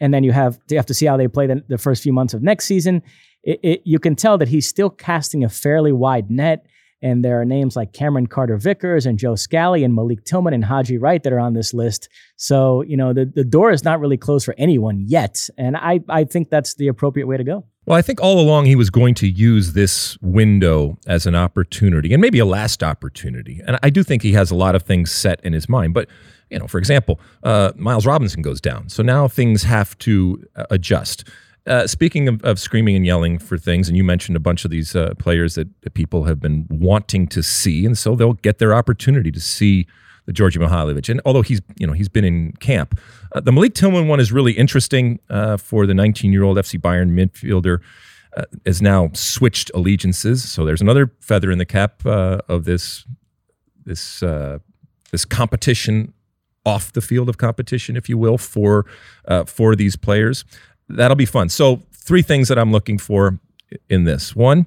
And then you have you have to see how they play the, the first few months of next season. It, it, you can tell that he's still casting a fairly wide net, and there are names like Cameron Carter-Vickers and Joe Scally and Malik Tillman and Haji Wright that are on this list. So, you know, the, the door is not really closed for anyone yet, and I, I think that's the appropriate way to go. Well, I think all along he was going to use this window as an opportunity, and maybe a last opportunity. And I do think he has a lot of things set in his mind, but... You know, for example, uh, Miles Robinson goes down. So now things have to uh, adjust. Uh, speaking of, of screaming and yelling for things, and you mentioned a bunch of these uh, players that, that people have been wanting to see, and so they'll get their opportunity to see the Georgi Mihailovic. And although he's, you know, he's been in camp, uh, the Malik Tillman one is really interesting uh, for the nineteen-year-old F C Bayern midfielder. Uh, has now switched allegiances. So there's another feather in the cap uh, of this this uh, this competition. Off the field of competition, if you will, for uh, for these players. That'll be fun. So three things that I'm looking for in this. One,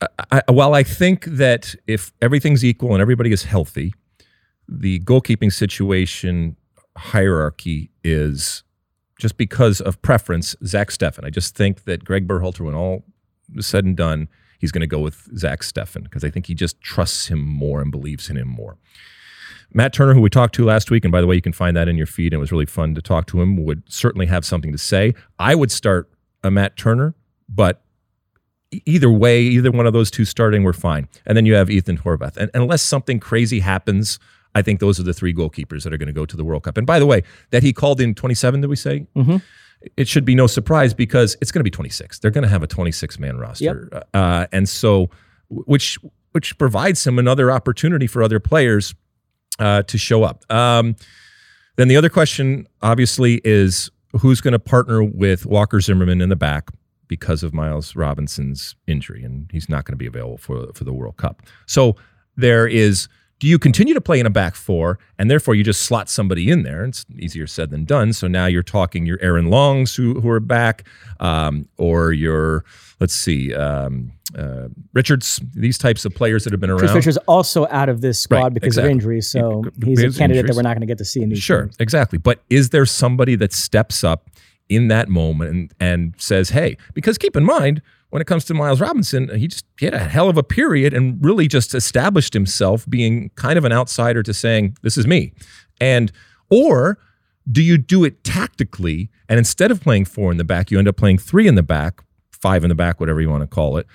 I, I, while I think that if everything's equal and everybody is healthy, the goalkeeping situation hierarchy is, just because of preference, Zach Steffen. I just think that Greg Berhalter, when all is said and done, he's going to go with Zach Steffen because I think he just trusts him more and believes in him more. Matt Turner, who we talked to last week, and by the way, you can find that in your feed, and it was really fun to talk to him, would certainly have something to say. I would start a Matt Turner, but either way, either one of those two starting, we're fine. And then you have Ethan Horvath. And unless something crazy happens, I think those are the three goalkeepers that are going to go to the World Cup. And by the way, that he called in twenty-seven, did we say? Mm-hmm. It should be no surprise because it's going to be twenty-six. They're going to have a twenty-six man roster. Yep. Uh, and so, which which provides him another opportunity for other players Uh, to show up. Um, then the other question, obviously, is who's going to partner with Walker Zimmerman in the back because of Miles Robinson's injury, and he's not going to be available for, for the World Cup. So there is, do you continue to play in a back four, and therefore you just slot somebody in there? It's easier said than done. So now you're talking your Aaron Longs who, who are back, um, or your, let's see, um, Uh, Richards, these types of players that have been around. Chris Richards also out of this squad right, because exactly. of injuries, so he's a candidate injuries. that we're not going to get to see in these Sure, games. Exactly. But is there somebody that steps up in that moment and, and says, hey, because keep in mind, when it comes to Miles Robinson, he just he had a hell of a period and really just established himself being kind of an outsider to saying, this is me. And, or do you do it tactically and instead of playing four in the back, you end up playing three in the back, five in the back, whatever you want to call it.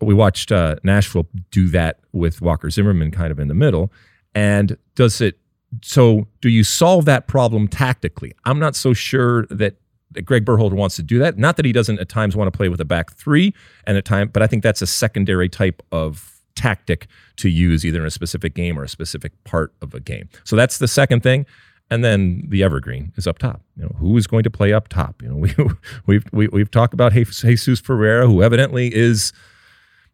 We watched uh, Nashville do that with Walker Zimmerman kind of in the middle. And does it, so do you solve that problem tactically? I'm not so sure that, that Greg Berhalter wants to do that. Not that he doesn't at times want to play with a back three and a time, but I think that's a secondary type of tactic to use either in a specific game or a specific part of a game. So that's the second thing. And then the evergreen is up top. You know, who is going to play up top? You know, we, we've, we, we've talked about Jesus Ferreira, who evidently is,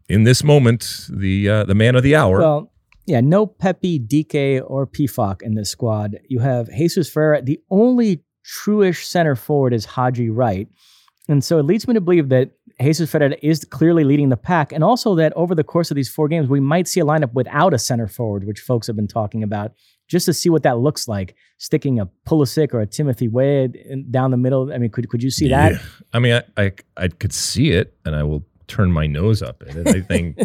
in this moment, the uh, the man of the hour. Well, yeah, no Pepi, D K, or P F O C in this squad. You have Jesus Ferreira. The only truish center forward is Haji Wright. And so it leads me to believe that Jesus Ferreira is clearly leading the pack, and also that over the course of these four games, we might see a lineup without a center forward, which folks have been talking about, just to see what that looks like, sticking a Pulisic or a Timothy Wade down the middle. I mean, could could you see yeah. that? I mean, I, I I could see it, and I will... turn my nose up at it. I think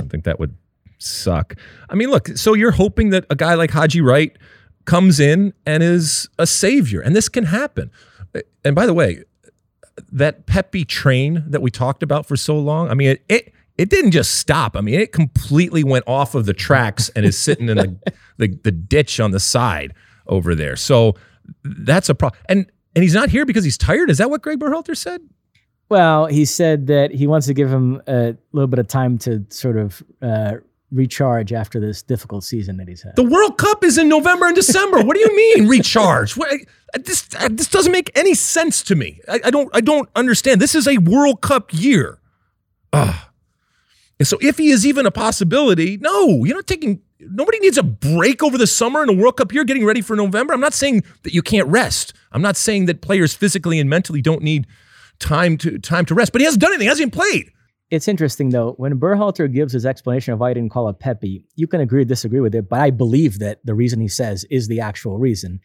I think that would suck. I mean, look, so you're hoping that a guy like Haji Wright comes in and is a savior, and this can happen. And by the way, that Pepi train that we talked about for so long, I mean, it it, it didn't just stop. I mean, it completely went off of the tracks and is sitting in the, the the ditch on the side over there. So that's a problem. And And he's not here because he's tired? Is that what Greg Berhalter said? Well, he said that he wants to give him a little bit of time to sort of uh, recharge after this difficult season that he's had. The World Cup is in November and December. What do you mean recharge? What, I, this I, this doesn't make any sense to me. I, I don't I don't understand. This is a World Cup year. Ugh. And so if he is even a possibility, no, you're not taking, nobody needs a break over the summer in a World Cup year getting ready for November. I'm not saying that you can't rest. I'm not saying that players physically and mentally don't need time to time to rest, but he hasn't done anything. He hasn't even played. It's interesting, though, when Berhalter gives his explanation of why he didn't call up Pepi, you can agree or disagree with it, but I believe that the reason he says is the actual reason.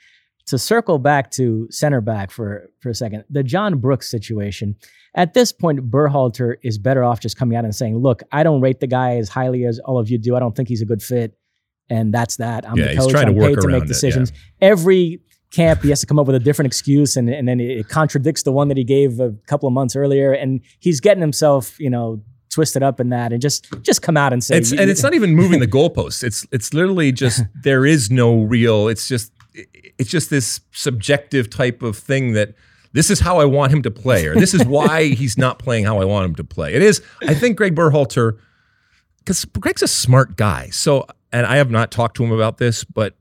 To circle back to center back for, for a second, the John Brooks situation, at this point, Berhalter is better off just coming out and saying, look, I don't rate the guy as highly as all of you do. I don't think he's a good fit. And that's that. I'm yeah, the coach. I'm paid to make decisions. It, yeah. Every camp, he has to come up with a different excuse, and, and then it contradicts the one that he gave a couple of months earlier. And he's getting himself, you know, twisted up in that, and just just come out and say. It's, and it's not even moving the goalposts. It's it's literally just there is no real. It's just it's just this subjective type of thing that this is how I want him to play, or this is why he's not playing how I want him to play. It is. I think Greg Berhalter, because Greg's a smart guy. So, and I have not talked to him about this, but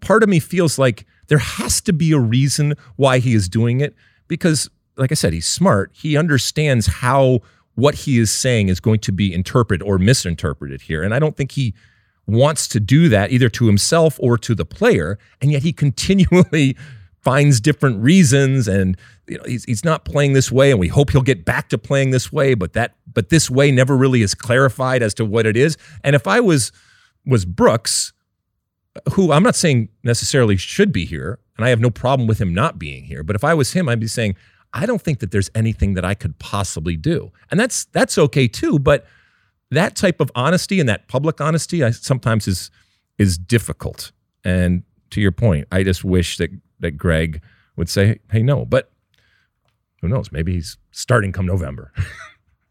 part of me feels like there has to be a reason why he is doing it, because, like I said, he's smart. He understands how what he is saying is going to be interpreted or misinterpreted here. And I don't think he wants to do that either to himself or to the player. And yet he continually finds different reasons, and you know he's, he's not playing this way, and we hope he'll get back to playing this way, but that but this way never really is clarified as to what it is. And if I was was Brooks, who I'm not saying necessarily should be here, and I have no problem with him not being here, but if I was him, I'd be saying, I don't think that there's anything that I could possibly do. And that's that's okay too, but that type of honesty and that public honesty I, sometimes is is difficult. And to your point, I just wish that, that Greg would say, hey, no, but who knows? Maybe he's starting come November.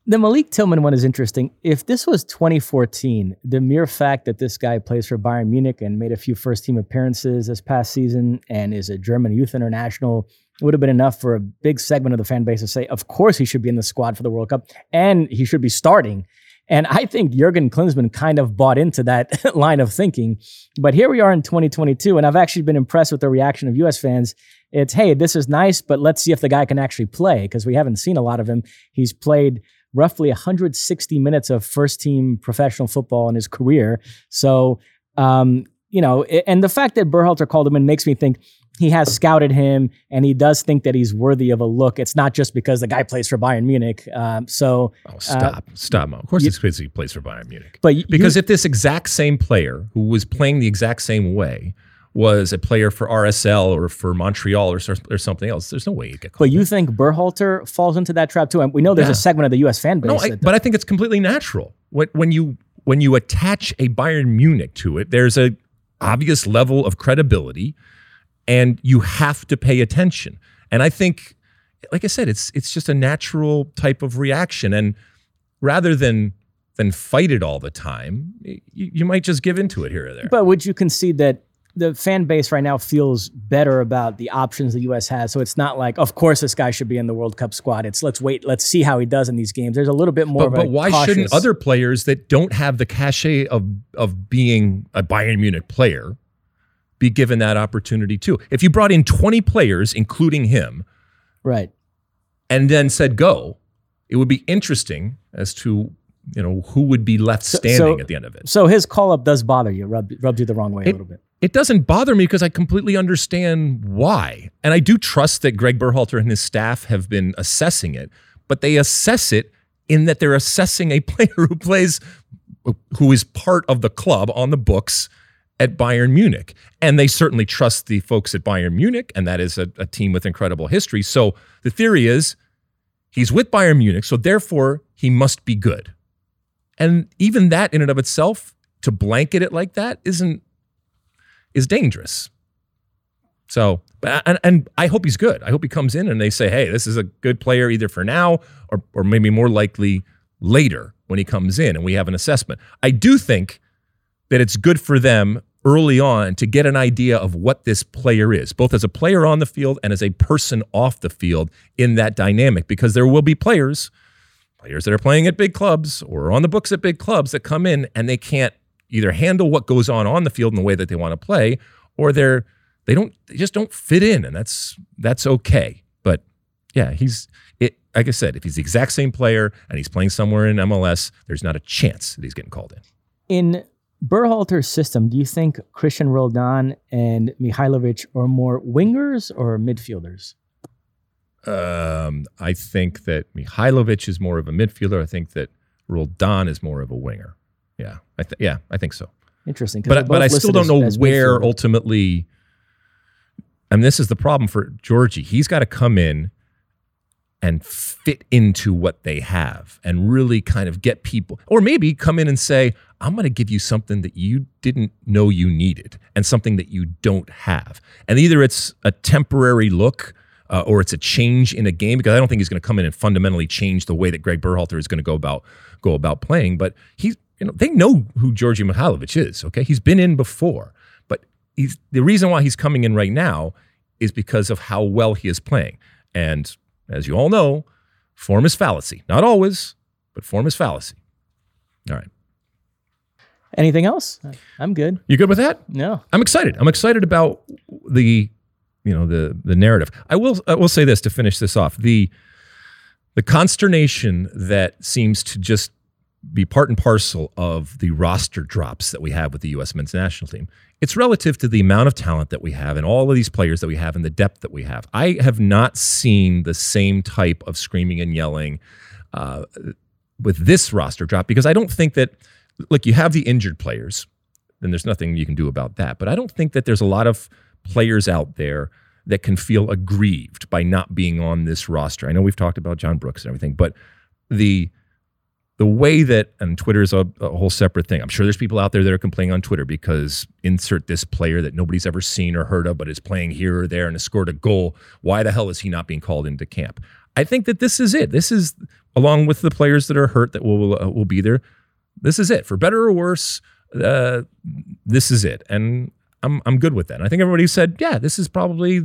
The Malik Tillman one is interesting. If this was twenty fourteen, the mere fact that this guy plays for Bayern Munich and made a few first-team appearances this past season and is a German youth international would have been enough for a big segment of the fan base to say, of course he should be in the squad for the World Cup and he should be starting. And I think Jurgen Klinsmann kind of bought into that line of thinking. But here we are in twenty twenty-two, and I've actually been impressed with the reaction of U S fans. It's, hey, this is nice, but let's see if the guy can actually play, because we haven't seen a lot of him. He's played roughly one hundred sixty minutes of first-team professional football in his career. So, um, you know, and the fact that Berhalter called him in makes me think he has scouted him, and he does think that he's worthy of a look. It's not just because the guy plays for Bayern Munich. Um, so, oh, stop, uh, stop! Mo. Of course, you, it's because he plays for Bayern Munich. But you, because if this exact same player who was playing the exact same way was a player for R S L or for Montreal or, or something else, there's no way you get caught. But you think Berhalter falls into that trap too? And we know there's yeah. a segment of the U S fan base. No, I, that but I think it's completely natural. When, when you when you attach a Bayern Munich to it, there's a obvious level of credibility. And you have to pay attention. And I think, like I said, it's it's just a natural type of reaction. And rather than than fight it all the time, you, you might just give into it here or there. But would you concede that the fan base right now feels better about the options the U S has? So it's not like, of course, this guy should be in the World Cup squad. It's let's wait, let's see how he does in these games. There's a little bit more. But, of but a why cautious... shouldn't other players that don't have the cachet of of being a Bayern Munich player be given that opportunity too? If you brought in twenty players, including him, right, and then said go, it would be interesting as to you know who would be left standing so, so, at the end of it. So his call up does bother you, rub, rubs you the wrong way it, a little bit. It doesn't bother me because I completely understand why, and I do trust that Greg Berhalter and his staff have been assessing it, but they assess it in that they're assessing a player who plays, who is part of the club on the books at Bayern Munich. And they certainly trust the folks at Bayern Munich, and that is a, a team with incredible history. So the theory is he's with Bayern Munich, so therefore he must be good. And even that in and of itself, to blanket it like that, isn't is dangerous. So, and, and I hope he's good. I hope he comes in and they say, hey, this is a good player either for now or, or maybe more likely later when he comes in and we have an assessment. I do think that it's good for them early on to get an idea of what this player is, both as a player on the field and as a person off the field in that dynamic, because there will be players, players that are playing at big clubs or on the books at big clubs that come in and they can't either handle what goes on on the field in the way that they want to play, or they're, they don't, they just don't fit in, and that's, that's okay. But yeah, he's, it, like I said, if he's the exact same player and he's playing somewhere in M L S, there's not a chance that he's getting called in. In Berhalter's system, do you think Christian Roldan and Mihailovic are more wingers or midfielders? Um, I think that Mihailovic is more of a midfielder. I think that Roldan is more of a winger. Yeah, I th- yeah, I think so. Interesting. But, but I still don't know where ultimately, and this is the problem for Georgi. He's got to come in and fit into what they have and really kind of get people, or maybe come in and say, I'm going to give you something that you didn't know you needed and something that you don't have. And either it's a temporary look uh, or it's a change in a game, because I don't think he's going to come in and fundamentally change the way that Greg Berhalter is going to go about go about playing. But he's, you know, they know who Georgi Mihailovic is, okay? He's been in before. But he's, the reason why he's coming in right now is because of how well he is playing. And as you all know, form is fallacy. Not always, but form is fallacy. All right. Anything else? I'm good. You good with that? No. I'm excited. I'm excited about the, you know, the the narrative. I will I will say this to finish this off. The the consternation that seems to just be part and parcel of the roster drops that we have with the U S men's national team, it's relative to the amount of talent that we have and all of these players that we have and the depth that we have. I have not seen the same type of screaming and yelling uh, with this roster drop, because I don't think that, look, you have the injured players, and there's nothing you can do about that, but I don't think that there's a lot of players out there that can feel aggrieved by not being on this roster. I know we've talked about John Brooks and everything, but the The way that, and Twitter is a, a whole separate thing. I'm sure there's people out there that are complaining on Twitter because insert this player that nobody's ever seen or heard of, but is playing here or there and has scored a goal. Why the hell is he not being called into camp? I think that this is it. This is, along with the players that are hurt that will uh, will be there, this is it. For better or worse, uh, this is it. And I'm I'm good with that. And I think everybody said, yeah, this is probably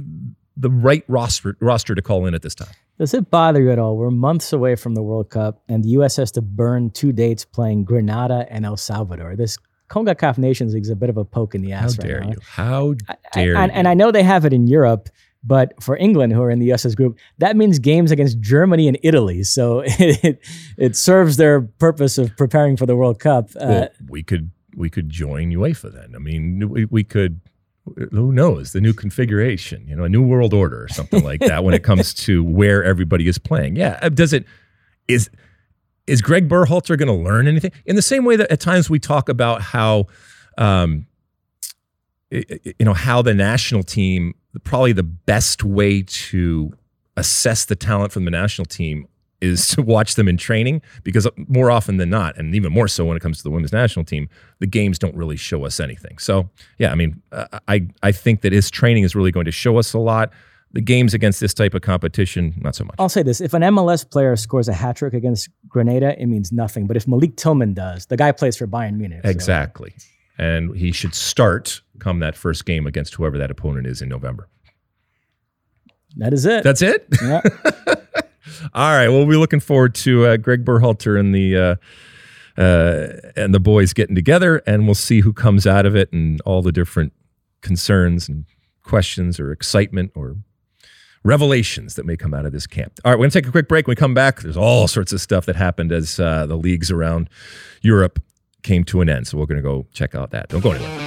the right roster roster to call in at this time. Does it bother you at all? We're months away from the World Cup, and the U S has to burn two dates playing Grenada and El Salvador. This CONCACAF Nations League is a bit of a poke in the ass right now. How dare you? How dare you? And I know they have it in Europe, but for England, who are in the U S's group, that means games against Germany and Italy. So it it, it serves their purpose of preparing for the World Cup. Well, uh, we could we could join UEFA then. I mean, we, we could. Who knows, the new configuration, you know, a new world order or something like that when it comes to where everybody is playing. Yeah, does it, is is Greg Berhalter going to learn anything? In the same way that at times we talk about how, um, it, you know, how the national team, probably the best way to assess the talent from the national team is to watch them in training, because more often than not, and even more so when it comes to the women's national team, the games don't really show us anything. So, yeah, I mean, I I think that his training is really going to show us a lot. The games against this type of competition, not so much. I'll say this. If an M L S player scores a hat-trick against Grenada, it means nothing. But if Malik Tillman does, the guy plays for Bayern Munich. Exactly. So. And he should start come that first game against whoever that opponent is in November. That is it. That's it? Yeah. All right. Well, we're looking forward to uh, Greg Berhalter and the uh, uh, and the boys getting together, and we'll see who comes out of it and all the different concerns and questions or excitement or revelations that may come out of this camp. All right, we're going to take a quick break. When we come back, there's all sorts of stuff that happened as uh, the leagues around Europe came to an end. So we're going to go check out that. Don't go anywhere.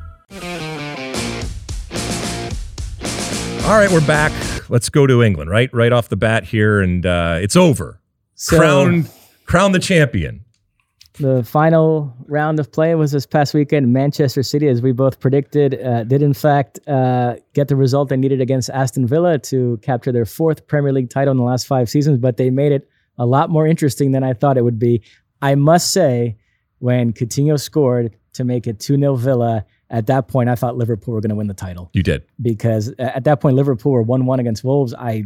All right, we're back. Let's go to England, right? Right off the bat here, and uh, it's over. So, crown, crown the champion. The final round of play was this past weekend. Manchester City, as we both predicted, uh, did in fact uh, get the result they needed against Aston Villa to capture their fourth Premier League title in the last five seasons, but they made it a lot more interesting than I thought it would be. I must say, when Coutinho scored to make it two nil Villa, at that point, I thought Liverpool were going to win the title. You did. Because at that point, Liverpool were one one against Wolves. I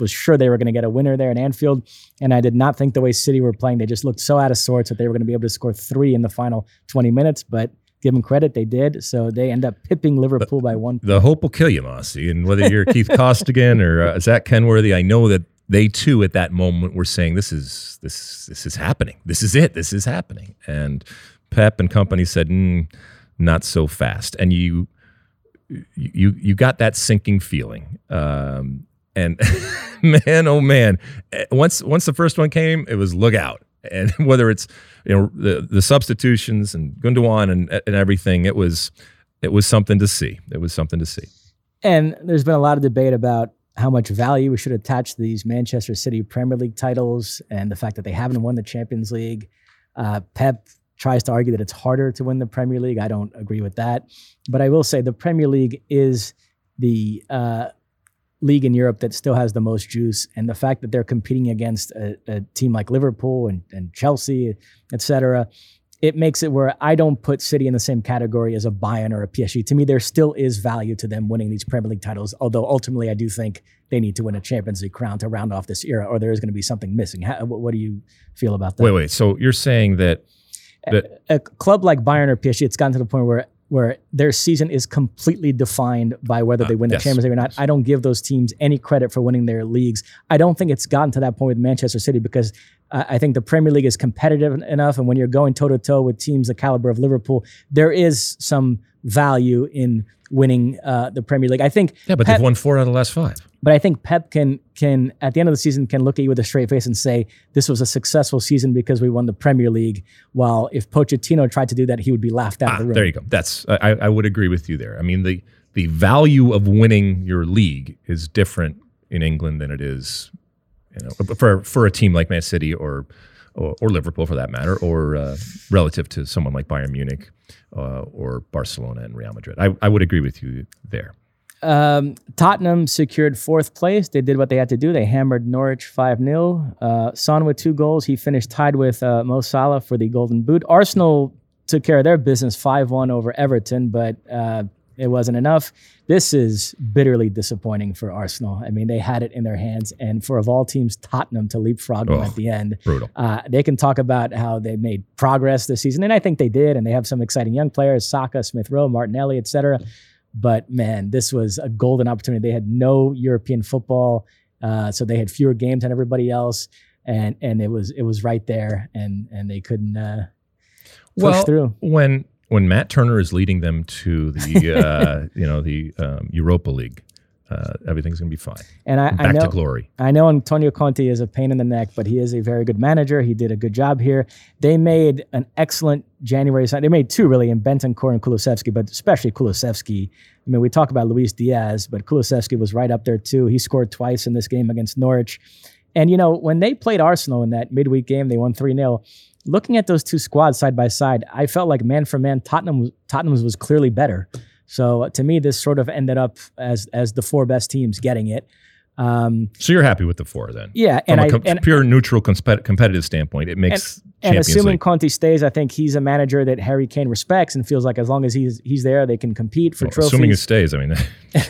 was sure they were going to get a winner there in Anfield, and I did not think the way City were playing, they just looked so out of sorts that they were going to be able to score three in the final twenty minutes, but give them credit, they did. So they end up pipping Liverpool but by one point. The hope will kill you, Mossy, and whether you're Keith Costigan or uh, Zach Kenworthy, I know that they too at that moment were saying, this is this this is happening. This is it. This is happening. And Pep and company said, mm, not so fast. And you you you got that sinking feeling. Um And man, oh man! Once once the first one came, it was look out. And whether it's you know the, the substitutions and Gundogan and and everything, it was it was something to see. It was something to see. And there's been a lot of debate about how much value we should attach to these Manchester City Premier League titles and the fact that they haven't won the Champions League. Uh, Pep tries to argue that it's harder to win the Premier League. I don't agree with that, but I will say the Premier League is the uh, league in Europe that still has the most juice, and the fact that they're competing against a, a team like Liverpool and, and Chelsea, et cetera, it makes it where I don't put City in the same category as a Bayern or a P S G. To me, there still is value to them winning these Premier League titles, although ultimately I do think they need to win a Champions League crown to round off this era, or there is going to be something missing. How, what do you feel about that? Wait, wait, so you're saying that... that- a, a club like Bayern or P S G, it's gotten to the point where where their season is completely defined by whether uh, they win the yes. Champions League or not. I don't give those teams any credit for winning their leagues. I don't think it's gotten to that point with Manchester City because uh, I think the Premier League is competitive enough, and when you're going toe-to-toe with teams the caliber of Liverpool, there is some value in winning uh, the Premier League. I think Yeah, but Pep, they've won four out of the last five. But I think Pep can, can, at the end of the season, can look at you with a straight face and say, this was a successful season because we won the Premier League, while if Pochettino tried to do that, he would be laughed out ah, of the room. There you go. That's I, I would agree with you there. I mean, the, the value of winning your league is different in England than it is you know, for, for a team like Man City or Or, or Liverpool, for that matter, or uh, relative to someone like Bayern Munich uh, or Barcelona and Real Madrid. I, I would agree with you there. Um, Tottenham secured fourth place. They did what they had to do. They hammered Norwich five nil. Uh, Son with two goals. He finished tied with uh, Mo Salah for the Golden Boot. Arsenal took care of their business five one over Everton, but uh, it wasn't enough. This is bitterly disappointing for Arsenal. I mean, they had it in their hands, and for, of all teams, Tottenham to leapfrog them oh, at the end. Brutal. Uh, they can talk about how they made progress this season, and I think they did, and they have some exciting young players, Saka, Smith-Rowe, Martinelli, et cetera. But, man, this was a golden opportunity. They had no European football, uh, so they had fewer games than everybody else, and and it was it was right there, and, and they couldn't uh, push well, through. when... When Matt Turner is leading them to the, uh, you know, the um, Europa League, uh, everything's going to be fine. And I, Back I know, to glory. I know Antonio Conte is a pain in the neck, but he is a very good manager. He did a good job here. They made an excellent January sign. They made two, really, in Bentancur and Kulusevski, but especially Kulusevski. I mean, we talk about Luis Diaz, but Kulusevski was right up there, too. He scored twice in this game against Norwich. And, you know, when they played Arsenal in that midweek game, they won three nil. Looking at those two squads side by side, I felt like man for man, Tottenham, Tottenham's was clearly better. So to me, this sort of ended up as as the four best teams getting it. Um, so you're happy with the four then? Yeah. From and a I, com- and, pure neutral compet- competitive standpoint, it makes and, and assuming League. Conte stays, I think he's a manager that Harry Kane respects and feels like as long as he's he's there, they can compete for well, trophies. Assuming he stays, I mean,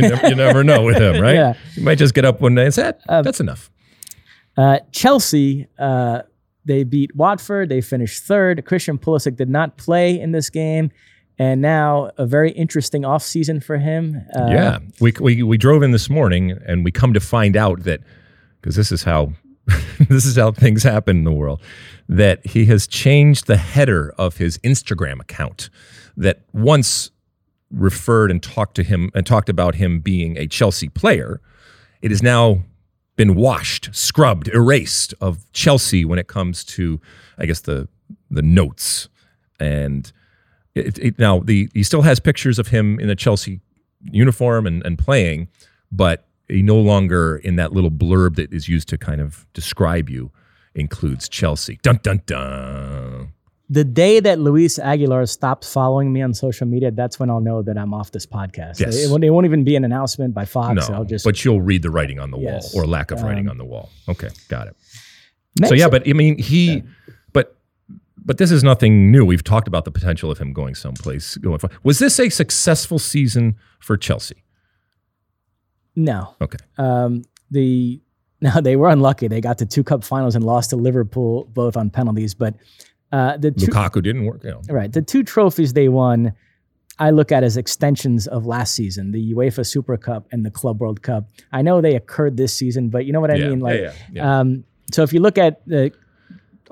you, never, you never know with him, right? Yeah. You might just get up one day and say, that, um, that's enough. Uh, Chelsea... Uh, They beat Watford. They finished third. Christian Pulisic did not play in this game. And now a very interesting offseason for him. Uh, yeah. We, we we drove in this morning and we come to find out that, because this is how this is how things happen in the world, that he has changed the header of his Instagram account that once referred and talked to him and talked about him being a Chelsea player. It is now been washed, scrubbed, erased of Chelsea when it comes to, I guess, the the notes. And it, it, now the he still has pictures of him in a Chelsea uniform and, and playing, but he no longer, in that little blurb that is used to kind of describe you, includes Chelsea. Dun, dun, dun. The day that Luis Aguilar stops following me on social media, that's when I'll know that I'm off this podcast. Yes. It, it, won't, it won't even be an announcement by Fox. No, I'll just, but you'll read the writing on the yes. wall, or lack of um, writing on the wall. Okay, got it. So yeah, but I mean, he, yeah. but but this is nothing new. We've talked about the potential of him going someplace. Going for, was this a successful season for Chelsea? No. Okay. Um, the now they were unlucky. They got to two cup finals and lost to Liverpool both on penalties, but. Uh, the two, Lukaku didn't work out. Right. The two trophies they won, I look at as extensions of last season, the UEFA Super Cup and the Club World Cup. I know they occurred this season, but you know what I yeah, mean? Like, yeah, yeah. Um, so if you look at the,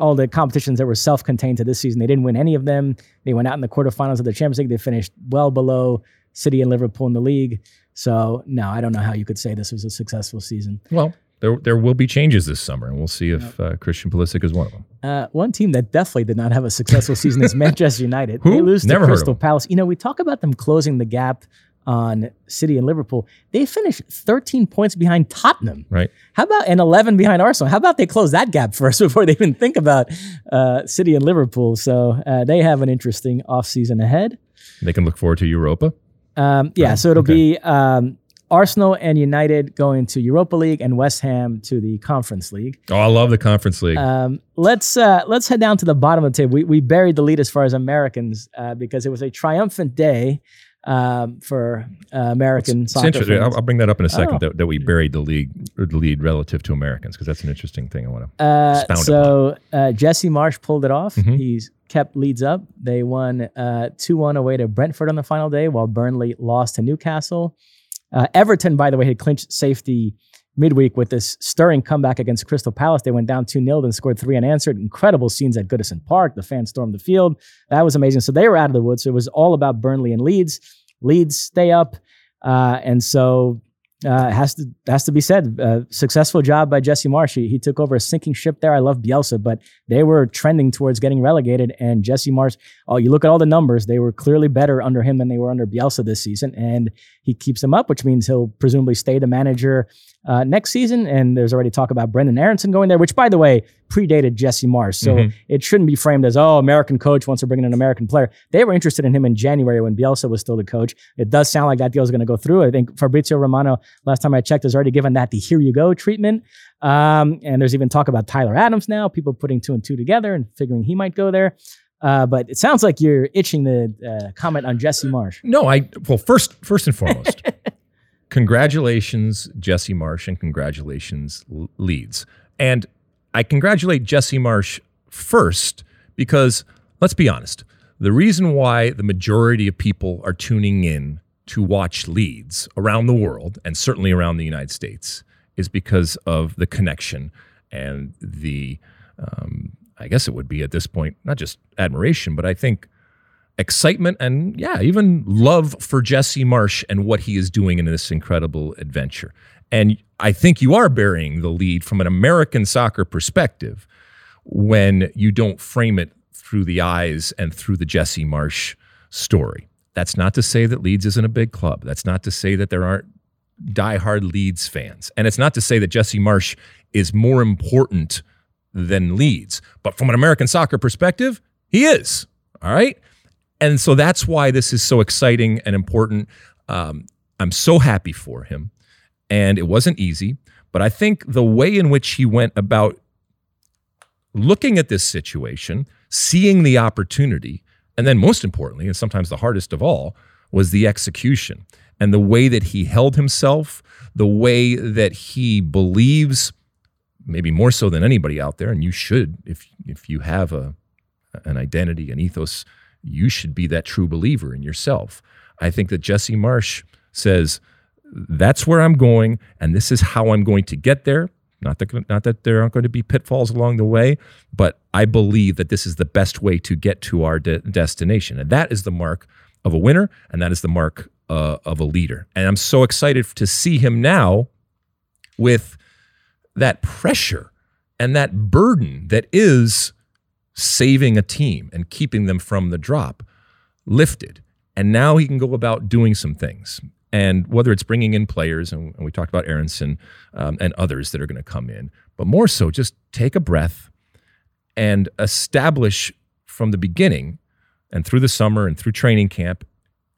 all the competitions that were self-contained to this season, they didn't win any of them. They went out in the quarterfinals of the Champions League. They finished well below City and Liverpool in the league. So, no, I don't know how you could say this was a successful season. Well, There there will be changes this summer, and we'll see if uh, Christian Pulisic is one of them. Uh, one team that definitely did not have a successful season is Manchester United. Who? They lose Never to Crystal Palace. You know, we talk about them closing the gap on City and Liverpool. They finished thirteen points behind Tottenham. Right. How about, and eleven behind Arsenal. How about they close that gap first before they even think about uh, City and Liverpool? So uh, they have an interesting offseason ahead. They can look forward to Europa? Um, yeah, oh, so it'll okay. be... Um, Arsenal and United going to Europa League and West Ham to the Conference League. Oh, I love the Conference League. Um, let's uh, let's head down to the bottom of the table. We we buried the lead as far as Americans uh, because it was a triumphant day um, for uh, American it's, soccer. It's interesting. I'll, I'll bring that up in a second. Oh. that, that we buried the league or the lead relative to Americans, because that's an interesting thing I want to uh, expound on. So uh, Jesse Marsh pulled it off. Mm-hmm. He's kept Leeds up. They won uh, two one away to Brentford on the final day, while Burnley lost to Newcastle. Uh, Everton, by the way, had clinched safety midweek with this stirring comeback against Crystal Palace. They went down two nil and scored three unanswered. Incredible scenes at Goodison Park. The fans stormed the field. That was amazing. So they were out of the woods. So it was all about Burnley and Leeds. Leeds stay up. Uh, and so it uh, has to has to be said, uh, successful job by Jesse Marsh. He, he took over a sinking ship there. I love Bielsa, but they were trending towards getting relegated. And Jesse Marsh, oh, you look at all the numbers, they were clearly better under him than they were under Bielsa this season. And he keeps them up, which means he'll presumably stay the manager uh, next season. And there's already talk about Brendan Aronson going there, which, by the way, predated Jesse Marsh. So mm-hmm. it shouldn't be framed as, oh, American coach wants to bring in an American player. They were interested in him in January when Bielsa was still the coach. It does sound like that deal is going to go through. I think Fabrizio Romano, last time I checked, has already given that the here you go treatment. Um, and there's even talk about Tyler Adams now, people putting two and two together and figuring he might go there. Uh, but it sounds like you're itching to uh, comment on Jesse Marsh. No, I, well, first, first and foremost, congratulations, Jesse Marsh, and congratulations, Leeds. And I congratulate Jesse Marsh first because, let's be honest, the reason why the majority of people are tuning in to watch Leeds around the world, and certainly around the United States, is because of the connection and the, um, I guess it would be at this point, not just admiration, but I think excitement and, yeah, even love for Jesse Marsh and what he is doing in this incredible adventure. And I think you are burying the lead from an American soccer perspective when you don't frame it through the eyes and through the Jesse Marsh story. That's not to say that Leeds isn't a big club. That's not to say that there aren't diehard Leeds fans. And it's not to say that Jesse Marsh is more important than Leeds. But from an American soccer perspective, he is. All right? And so that's why this is so exciting and important. Um, I'm so happy for him. And it wasn't easy. But I think the way in which he went about looking at this situation, seeing the opportunity, and then most importantly, and sometimes the hardest of all, was the execution and the way that he held himself, the way that he believes, maybe more so than anybody out there, and you should, if if you have a an identity, an ethos, you should be that true believer in yourself. I think that Jesse Marsh says, that's where I'm going, and this is how I'm going to get there. Not that, not that there aren't going to be pitfalls along the way, but I believe that this is the best way to get to our de- destination. And that is the mark of a winner, and that is the mark uh, of a leader. And I'm so excited to see him now with that pressure and that burden that is saving a team and keeping them from the drop lifted. And now he can go about doing some things. And whether it's bringing in players, and we talked about Aronson um, and others that are going to come in, but more so just take a breath and establish from the beginning and through the summer and through training camp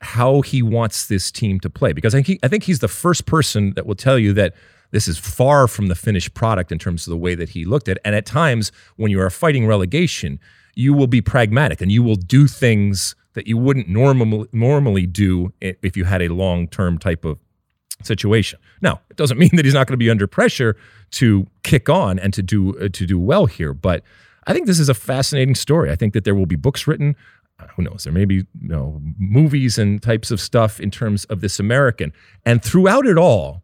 how he wants this team to play. Because I think, he, I think he's the first person that will tell you that this is far from the finished product in terms of the way that he looked at it. And at times, when you are fighting relegation, you will be pragmatic and you will do things that you wouldn't normally normally do if you had a long-term type of situation. Now, it doesn't mean that he's not going to be under pressure to kick on and to do uh, to do well here, but I think this is a fascinating story. I think that there will be books written. Who knows? There may be, you know, movies and types of stuff in terms of this American. And throughout it all,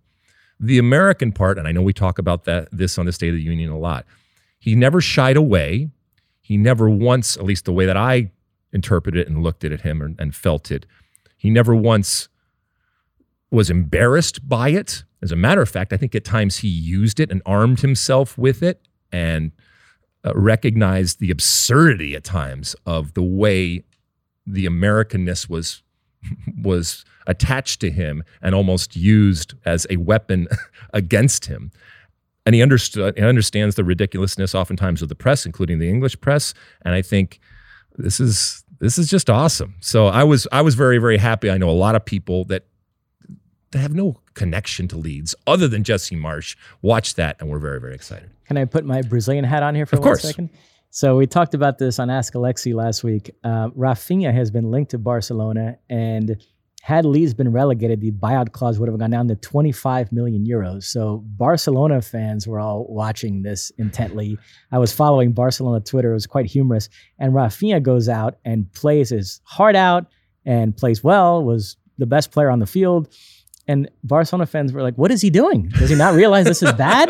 the American part, and I know we talk about that this on the State of the Union a lot, he never shied away. He never once, at least the way that I interpreted it and looked at him and, and felt it, he never once was embarrassed by it. As a matter of fact, I think at times he used it and armed himself with it and Uh, recognized the absurdity at times of the way the Americanness was was attached to him and almost used as a weapon against him. And he understood, he understands the ridiculousness oftentimes of the press, including the English press. And I think this is this is just awesome. So I was I was very, very happy. I know a lot of people that They have no connection to Leeds other than Jesse Marsch. Watch that, and we're very, very excited. Can I put my Brazilian hat on here for of one course. second? So we talked about this on Ask Alexi last week. Uh, Rafinha has been linked to Barcelona, and had Leeds been relegated, the buyout clause would have gone down to twenty-five million euros. So Barcelona fans were all watching this intently. I was following Barcelona Twitter. It was quite humorous. And Rafinha goes out and plays his heart out and plays well, was the best player on the field. And Barcelona fans were like, what is he doing? Does he not realize this is bad?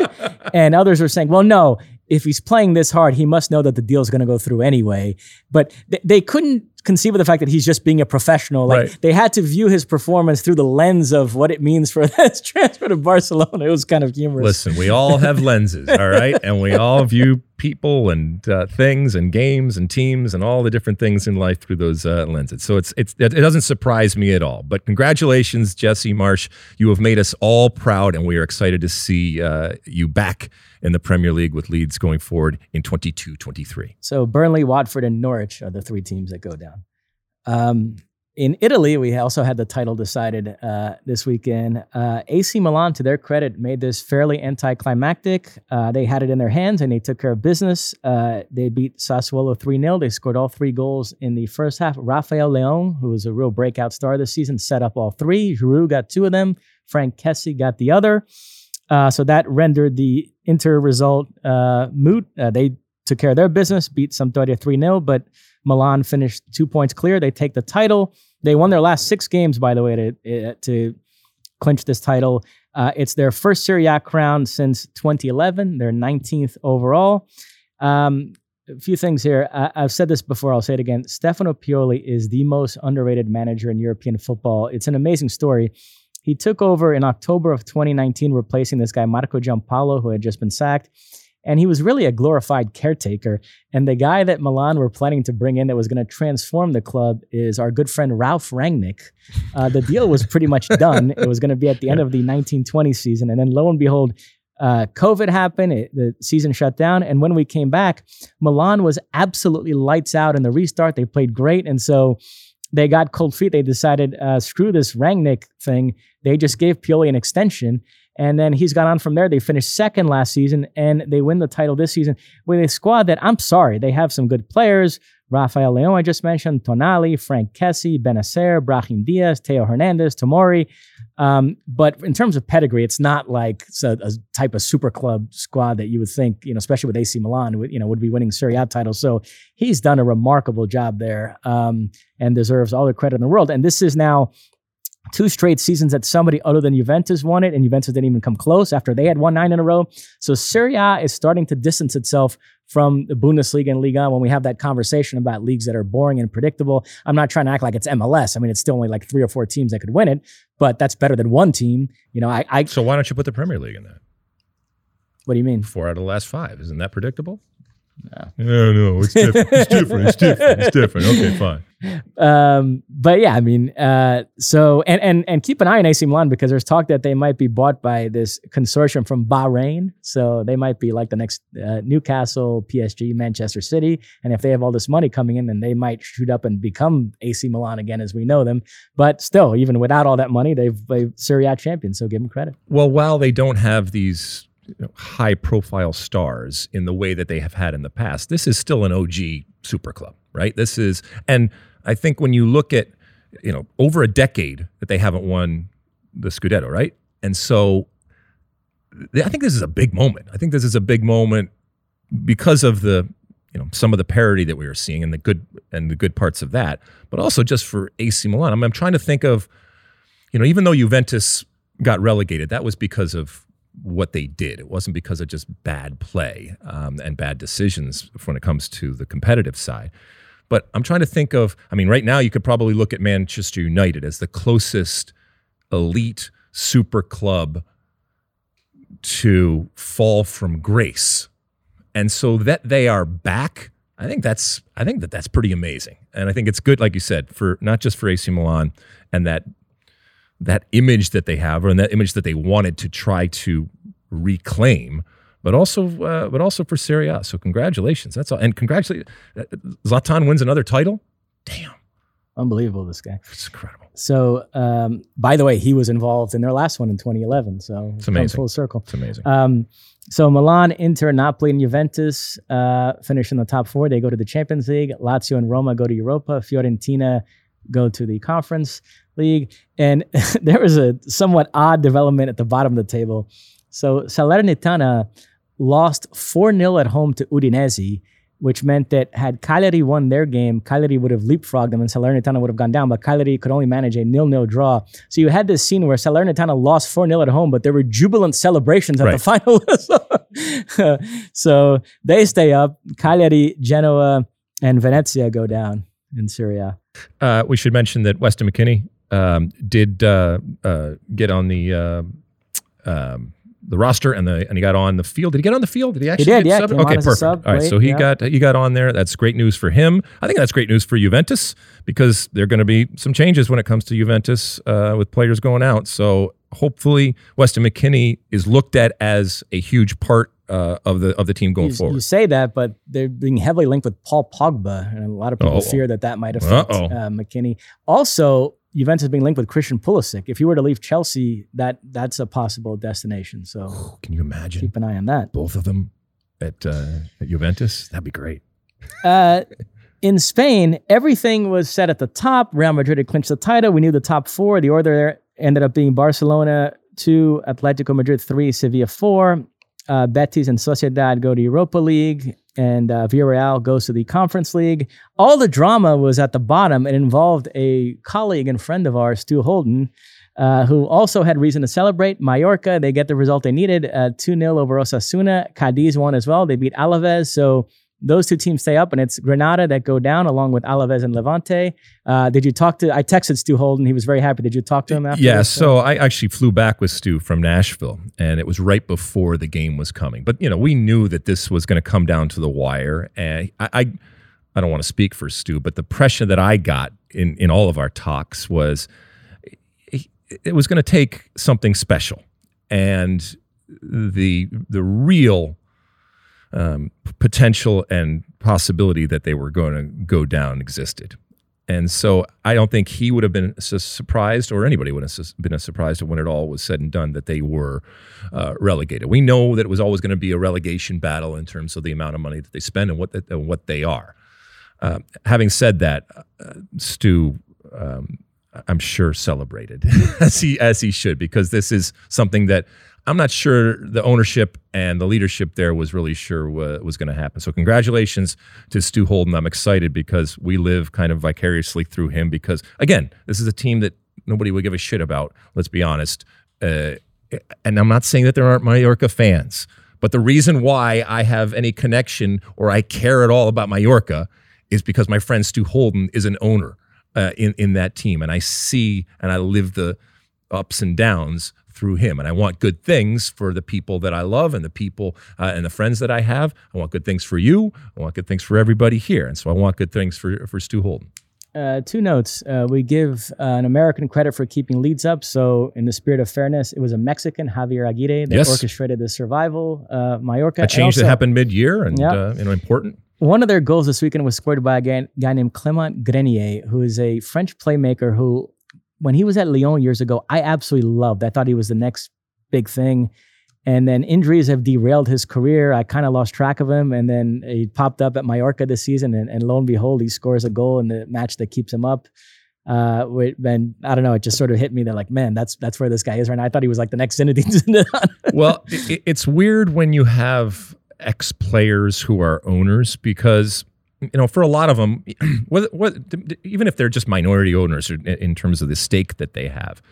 And others were saying, well, no, if he's playing this hard, he must know that the deal is going to go through anyway. But th- they couldn't conceive of the fact that he's just being a professional. Like right. They had to view his performance through the lens of what it means for this transfer to Barcelona. It was kind of humorous. Listen, we all have lenses, all right? And we all view people and uh, things and games and teams and all the different things in life through those uh, lenses. So it's, it's it doesn't surprise me at all. But congratulations, Jesse Marsch. You have made us all proud, and we are excited to see uh, you back in the Premier League with Leeds going forward in twenty-two twenty-three. So Burnley, Watford, and Norwich are the three teams that go down. Um, in Italy, we also had the title decided uh, this weekend. Uh, A C Milan, to their credit, made this fairly anticlimactic. Uh, they had it in their hands and they took care of business. Uh, they beat Sassuolo three nil. They scored all three goals in the first half. Rafael Leão, who was a real breakout star this season, set up all three. Giroud got two of them. Frank Kessie got the other. Uh, so that rendered the Inter result uh, moot. Uh, they took care of their business, beat Sampdoria three nil, but Milan finished two points clear. They take the title. They won their last six games, by the way, to to clinch this title. Uh, it's their first Serie A crown since twenty eleven. They're nineteenth overall. Um, a few things here. I, I've said this before. I'll say it again. Stefano Pioli is the most underrated manager in European football. It's an amazing story. He took over in October of twenty nineteen, replacing this guy, Marco Giampaolo, who had just been sacked. And he was really a glorified caretaker. And the guy that Milan were planning to bring in that was going to transform the club is our good friend Ralph Rangnick. Uh, the deal was pretty much done. It was going to be at the end of the nineteen twenty season. And then lo and behold, uh, COVID happened. It, the season shut down. And when we came back, Milan was absolutely lights out in the restart. They played great. And so they got cold feet. They decided, uh, screw this Rangnick thing. They just gave Pioli an extension. And then he's gone on from there. They finished second last season, and they win the title this season with a squad that, I'm sorry, they have some good players. Rafael Leão, I just mentioned, Tonali, Frank Kessie, Benacer, Brahim Diaz, Teo Hernandez, Tomori. Um, but in terms of pedigree, it's not like it's a, a type of super club squad that you would think, you know, especially with A C Milan, would, you know, would be winning Serie A titles. So he's done a remarkable job there um, and deserves all the credit in the world. And this is now two straight seasons that somebody other than Juventus won it, and Juventus didn't even come close after they had won nine in a row. So Serie A is starting to distance itself from the Bundesliga and Liga when we have that conversation about leagues that are boring and predictable. I'm not trying to act like it's M L S. I mean, it's still only like three or four teams that could win it, but that's better than one team. You know, I, I So why don't you put the Premier League in that? What do you mean? Four out of the last five. Isn't that predictable? No. No, no, it's different. It's different. It's different. It's different. Okay, fine. Um, but yeah, I mean, uh, so and and and keep an eye on A C Milan because there's talk that they might be bought by this consortium from Bahrain. So they might be like the next uh, Newcastle, P S G, Manchester City. And if they have all this money coming in, then they might shoot up and become A C Milan again as we know them. But still, even without all that money, they've they've Serie A champions. So give them credit. Well, while they don't have these high-profile stars in the way that they have had in the past, this is still an O G super club, right? This is, and I think when you look at, you know, over a decade that they haven't won the Scudetto, right? And so I think this is a big moment. I think this is a big moment because of the, you know, some of the parity that we were seeing and the good and the good parts of that, but also just for A C Milan. I mean, I'm trying to think of, you know, even though Juventus got relegated, that was because of what they did. It wasn't because of just bad play um, and bad decisions when it comes to the competitive side. But I'm trying to think of, I mean, right now you could probably look at Manchester United as the closest elite super club to fall from grace. And so that they are back, I think that's, I think that that's pretty amazing. And I think it's good, like you said, for not just for A C Milan and that that image that they have, or that image that they wanted to try to reclaim, but also, uh, but also for Serie A. So congratulations, that's all. And congratulations, Zlatan wins another title. Damn, unbelievable, this guy. It's incredible. So, um, by the way, he was involved in their last one in twenty eleven. So it's amazing. Full circle. It's amazing. Um, so Milan, Inter, Napoli, and Juventus uh, finish in the top four. They go to the Champions League. Lazio and Roma go to Europa. Fiorentina go to the Conference League. And there was a somewhat odd development at the bottom of the table. So Salernitana lost four nil at home to Udinese, which meant that had Cagliari won their game, Cagliari would have leapfrogged them and Salernitana would have gone down, but Cagliari could only manage a nil nil draw. So you had this scene where Salernitana lost four nil at home, but there were jubilant celebrations at right. the final whistle. So they stay up. Cagliari, Genoa, and Venezia go down in Serie A. Uh, we should mention that Weston McKennie um, did uh, uh, get on the uh, um, the roster and the and he got on the field. Did he get on the field? Did he actually? He did. Get yeah. Sub? Okay. Perfect. Sub, All right. Late, so he yeah. got he got on there. That's great news for him. I think that's great news for Juventus because there are going to be some changes when it comes to Juventus uh, with players going out. So hopefully Weston McKennie is looked at as a huge part Uh, of the of the team going you, forward. You say that, but they're being heavily linked with Paul Pogba, and a lot of people Uh-oh. fear that that might affect uh, McKennie. Also, Juventus is being linked with Christian Pulisic. If he were to leave Chelsea, that that's a possible destination. So, oh, can you imagine? Keep an eye on that. Both of them at, uh, at Juventus? That'd be great. uh, in Spain, everything was set at the top. Real Madrid had clinched the title. We knew the top four. The order ended up being Barcelona two, Atletico Madrid three, Sevilla four. Uh, Betis and Sociedad go to Europa League, and uh, Villarreal goes to the Conference League. All the drama was at the bottom. It involved a colleague and friend of ours, Stu Holden, uh, who also had reason to celebrate. Mallorca, they get the result they needed, uh, two nil over Osasuna. Cadiz won as well. They beat Alaves, so those two teams stay up, and it's Granada that go down along with Alaves and Levante. Uh, did you talk to, I texted Stu Holden. He was very happy. Did you talk to him after? Yeah, so I actually flew back with Stu from Nashville, and it was right before the game was coming. But, you know, we knew that this was going to come down to the wire. And I, I I don't want to speak for Stu, but the pressure that I got in, in all of our talks was it, it was going to take something special. And the the real... Um, potential and possibility that they were going to go down existed. And so I don't think he would have been su- surprised or anybody would have su- been surprised when it all was said and done that they were uh, relegated. We know that it was always going to be a relegation battle in terms of the amount of money that they spend and what, the, and what they are. Uh, having said that, uh, Stu, um, I'm sure celebrated as he as he should, because this is something that I'm not sure the ownership and the leadership there was really sure what was going to happen. So congratulations to Stu Holden. I'm excited because we live kind of vicariously through him because, again, this is a team that nobody would give a shit about, let's be honest. Uh, and I'm not saying that there aren't Mallorca fans, but the reason why I have any connection or I care at all about Mallorca is because my friend Stu Holden is an owner uh, in, in that team. And I see and I live the ups and downs through him. And I want good things for the people that I love and the people uh, and the friends that I have. I want good things for you. I want good things for everybody here. And so I want good things for, for Stu Holden. Uh, two notes. Uh, we give uh, an American credit for keeping Leeds up. So in the spirit of fairness, it was a Mexican, Javier Aguirre, that yes. orchestrated the survival uh Mallorca. A change also, that happened mid-year and yep. uh, you know, important. One of their goals this weekend was scored by a guy, guy named Clément Grenier, who is a French playmaker who, when he was at Lyon years ago, I absolutely loved. I thought he was the next big thing. And then injuries have derailed his career. I kind of lost track of him. And then he popped up at Mallorca this season. And, and lo and behold, he scores a goal in the match that keeps him up. Uh, and I don't know, it just sort of hit me that like, man, that's that's where this guy is right now. I thought he was like the next Zinedine. Well, it, it's weird when you have ex-players who are owners because, you know, for a lot of them, what, what, even if they're just minority owners in, in terms of the stake that they have,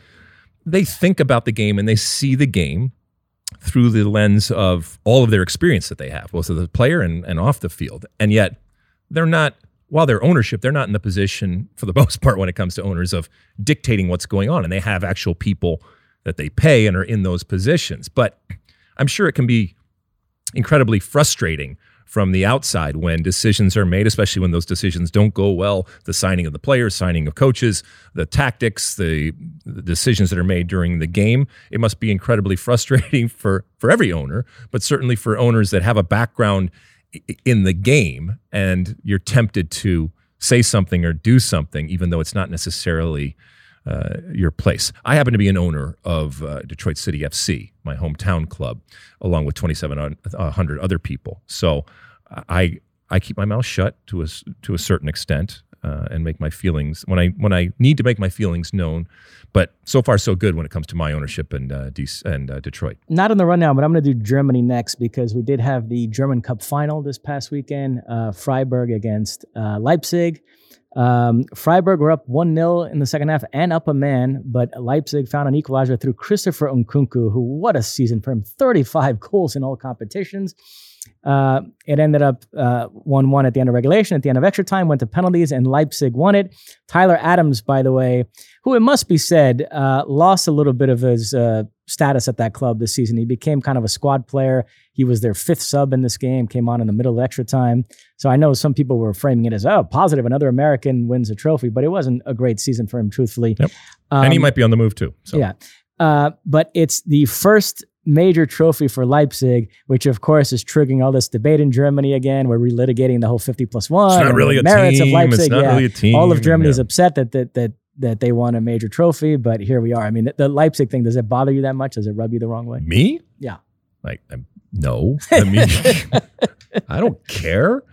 they think about the game and they see the game through the lens of all of their experience that they have, both as a player and, and off the field. And yet they're not, while they're ownership, they're not in the position, for the most part, when it comes to owners, of dictating what's going on. And they have actual people that they pay and are in those positions. But I'm sure it can be incredibly frustrating from the outside when decisions are made, especially when those decisions don't go well, the signing of the players, signing of coaches, the tactics, the, the decisions that are made during the game. It must be incredibly frustrating for, for every owner, but certainly for owners that have a background in the game and you're tempted to say something or do something, even though it's not necessarily uh, your place. I happen to be an owner of uh, Detroit City F C, my hometown club, along with twenty-seven hundred other people. So I I keep my mouth shut to a to a certain extent uh, and make my feelings when I when I need to make my feelings known. But so far so good when it comes to my ownership and uh, De- and uh, Detroit. Not on the run now, but I'm going to do Germany next because we did have the German Cup final this past weekend. Uh, Freiburg against uh, Leipzig. Um, Freiburg were up one nil in the second half and up a man, but Leipzig found an equalizer through Christopher Nkunku, who, what a season for him, thirty-five goals in all competitions. Uh, it ended up uh, one one at the end of regulation, at the end of extra time, went to penalties, and Leipzig won it. Tyler Adams, by the way, who it must be said, uh, lost a little bit of his uh, status at that club this season. He became kind of a squad player. He was their fifth sub in this game, came on in the middle of extra time. So I know some people were framing it as, oh, positive, another American wins a trophy, but it wasn't a great season for him, truthfully. Yep. Um, and he might be on the move too. So. Yeah, uh, but it's the first major trophy for Leipzig, which of course is triggering all this debate in Germany again. We're relitigating the whole fifty plus one. It's not really a team. It's not yeah. really a team. All of Germany yeah. is upset that that that that they won a major trophy, but here we are. I mean, the, the Leipzig thing, does it bother you that much? Does it rub you the wrong way? Me? Yeah. Like, I'm, no. I mean, I don't care.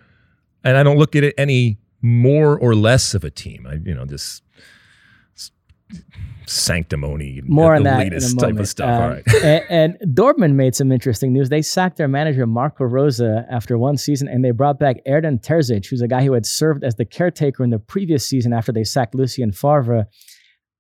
And I don't look at it any more or less of a team. I, you know, just... sanctimony, more on that latest type of stuff. Um, All right. and, and Dortmund made some interesting news. They sacked their manager Marco Rosa after one season, and they brought back Erdem Terzic, who's a guy who had served as the caretaker in the previous season after they sacked Lucien Favre.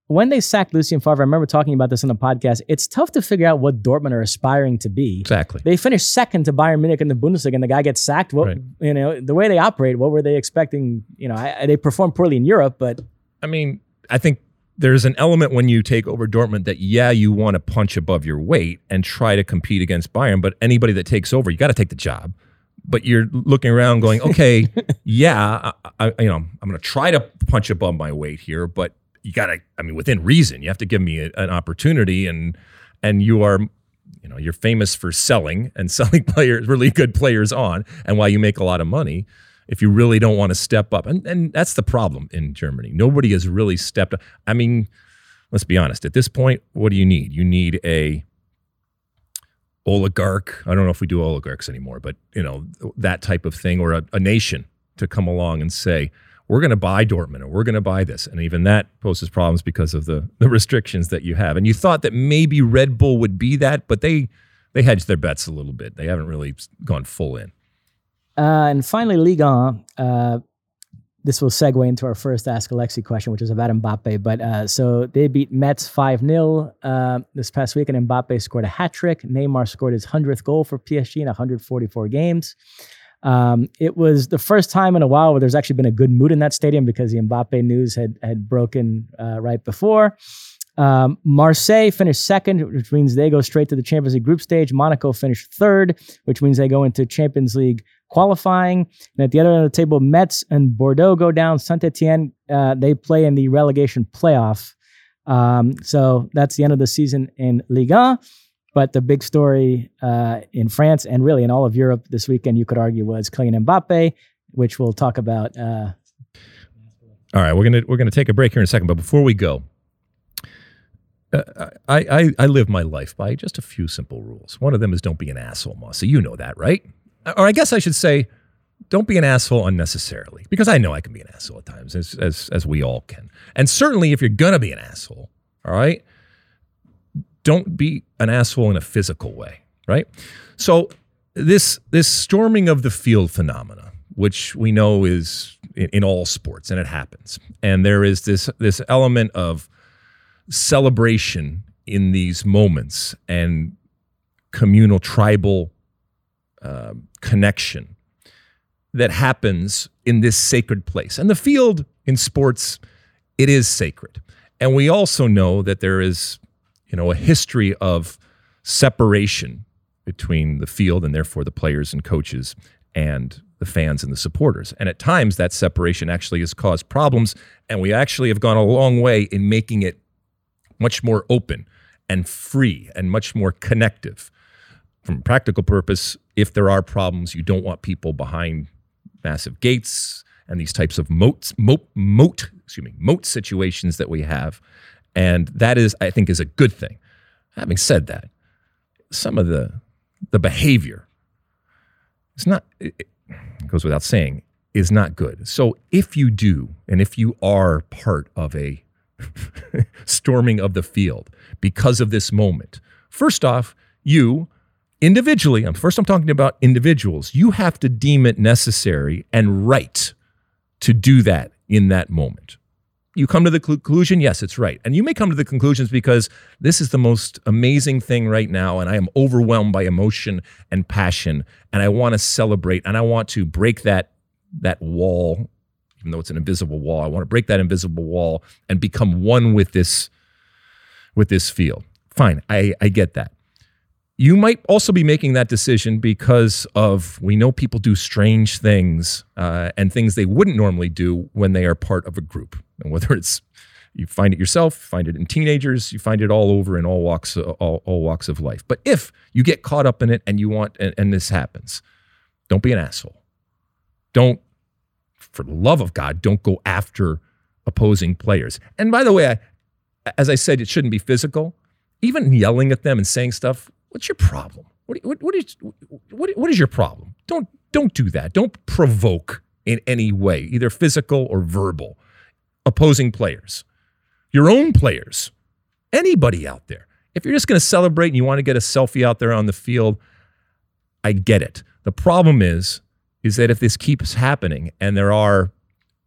When they sacked Lucien Favre, I remember talking about this on the podcast. It's tough to figure out what Dortmund are aspiring to be. Exactly. They finished second to Bayern Munich in the Bundesliga, and the guy gets sacked. What right. you know, the way they operate. What were they expecting? You know, I, they performed poorly in Europe, but I mean, I think. There's an element when you take over Dortmund that, yeah, you want to punch above your weight and try to compete against Bayern, but anybody that takes over, you got to take the job. But you're looking around going, okay, yeah, I, I, you know, I'm going to try to punch above my weight here, but you got to, I mean, within reason, you have to give me a, an opportunity, and and you are, you know, you're famous for selling and selling players, really good players on, and while you make a lot of money, if you really don't want to step up. And and that's the problem in Germany. Nobody has really stepped up. I mean, let's be honest. At this point, what do you need? You need a oligarch. I don't know if we do oligarchs anymore, but you know, that type of thing, or a, a nation to come along and say, we're going to buy Dortmund, or we're going to buy this. And even that poses problems because of the, the restrictions that you have. And you thought that maybe Red Bull would be that, but they they hedged their bets a little bit. They haven't really gone full in. Uh, and finally, Ligue one, uh, this will segue into our first Ask Alexi question, which is about Mbappe. But uh, so they beat Metz five nil uh, this past week, and Mbappe scored a hat-trick. Neymar scored his one hundredth goal for P S G in one hundred forty-four games. Um, it was the first time in a while where there's actually been a good mood in that stadium because the Mbappe news had, had broken uh, right before. Um, Marseille finished second, which means they go straight to the Champions League group stage. Monaco finished third, which means they go into Champions League qualifying. And at the other end of the table, Metz and Bordeaux go down. Saint-Etienne, uh, they play in the relegation playoff. Um, so that's the end of the season in Ligue one. But the big story uh, in France and really in all of Europe this weekend, you could argue, was Kylian Mbappe, which we'll talk about. Uh, all right, we're gonna we're gonna take a break here in a second, but before we go, uh, I, I I live my life by just a few simple rules. One of them is don't be an asshole, Mosse. You know that, right? Or I guess I should say, don't be an asshole unnecessarily, because I know I can be an asshole at times, as as as we all can, and certainly if you're gonna be an asshole, all right. Don't be an asshole in a physical way, right? So this this storming of the field phenomena, which we know is in, in all sports, and it happens. And there is this this element of celebration in these moments and communal, tribal uh, connection that happens in this sacred place. And the field in sports, it is sacred. And we also know that there is, you know, a history of separation between the field and therefore the players and coaches and the fans and the supporters. And at times that separation actually has caused problems, and we actually have gone a long way in making it much more open and free and much more connective. From a practical purpose, if there are problems, you don't want people behind massive gates and these types of moats, moat, moat, excuse me, moat situations that we have. And that is, I think, is a good thing. Having said that, some of the the behavior is not, it goes without saying, is not good. So if you do, and if you are part of a storming of the field because of this moment, first off, you individually, first I'm talking about individuals, you have to deem it necessary and right to do that in that moment. You come to the conclusion, yes, it's right. And you may come to the conclusions because this is the most amazing thing right now, and I am overwhelmed by emotion and passion, and I want to celebrate, and I want to break that, that wall, even though it's an invisible wall. I want to break that invisible wall and become one with this, with this field. Fine, I, I get that. You might also be making that decision because of, we know people do strange things uh, and things they wouldn't normally do when they are part of a group. And whether it's, you find it yourself, you find it in teenagers, you find it all over in all walks, all, all walks of life. But if you get caught up in it and you want, and, and this happens, don't be an asshole. Don't, for the love of God, don't go after opposing players. And by the way, I, as I said, it shouldn't be physical. Even yelling at them and saying stuff, what's your problem? What, what, what is what, what is your problem? Don't don't do that. Don't provoke in any way, either physical or verbal. Opposing players, your own players, anybody out there. If you're just going to celebrate and you want to get a selfie out there on the field, I get it. The problem is, is that if this keeps happening and there are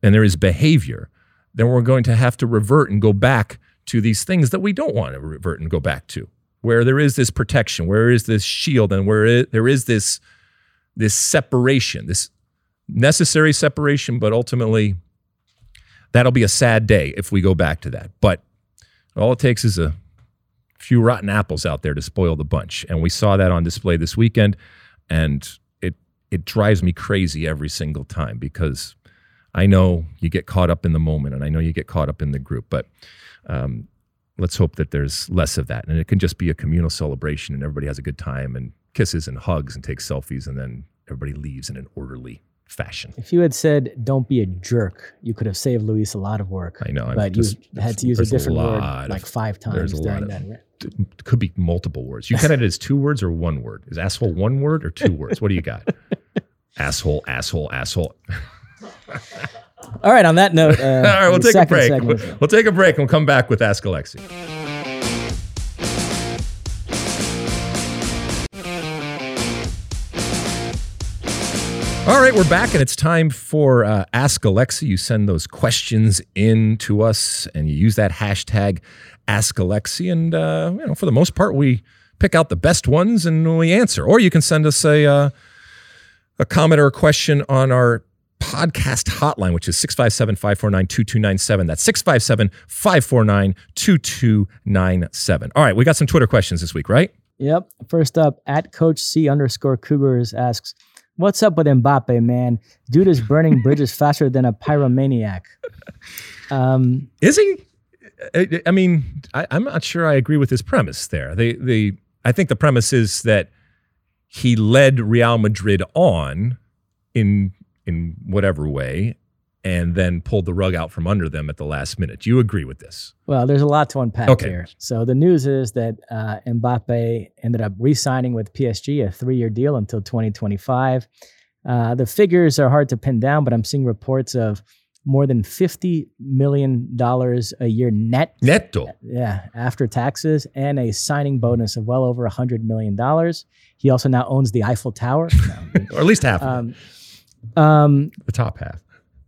and there is behavior, then we're going to have to revert and go back to these things that we don't want to revert and go back to. Where there is this protection, where is this shield, and where it, there is this, this separation, this necessary separation, but ultimately that'll be a sad day if we go back to that. But all it takes is a few rotten apples out there to spoil the bunch. And we saw that on display this weekend, and it it drives me crazy every single time because I know you get caught up in the moment, and I know you get caught up in the group, but um let's hope that there's less of that. And it can just be a communal celebration and everybody has a good time and kisses and hugs and takes selfies and then everybody leaves in an orderly fashion. If you had said, don't be a jerk, you could have saved Luis a lot of work. I know. But I mean, you had to use a different a word of, like five times during of, that. It could be multiple words. You count it as two words or one word. Is asshole one word or two words? What do you got? Asshole, asshole, asshole. All right, on that note, uh, all right, we'll take a break. We'll, we'll take a break and we'll come back with Ask Alexi. All right, we're back and it's time for uh, Ask Alexi. You send those questions in to us and you use that hashtag Ask Alexi. And uh, you know, for the most part, we pick out the best ones and we answer. Or you can send us a, uh, a comment or a question on our podcast hotline, which is six five seven, five four nine, two two nine seven. That's six five seven, five four nine, two two nine seven. All right, we got some Twitter questions this week, right? Yep. First up, at Coach C underscore Cougars asks, what's up with Mbappe, man? Dude is burning bridges faster than a pyromaniac. Um, is he? I, I mean, I, I'm not sure I agree with his premise there. The, the, I think the premise is that he led Real Madrid on in in whatever way and then pulled the rug out from under them at the last minute. Do you agree with this? Well, there's a lot to unpack okay. here. So the news is that uh, Mbappe ended up re-signing with P S G, a three-year deal until twenty twenty-five. Uh, the figures are hard to pin down, but I'm seeing reports of more than fifty million dollars a year net. Netto. Yeah, after taxes and a signing bonus of well over one hundred million dollars. He also now owns the Eiffel Tower. No, or at least half um, of it. Um, the top half.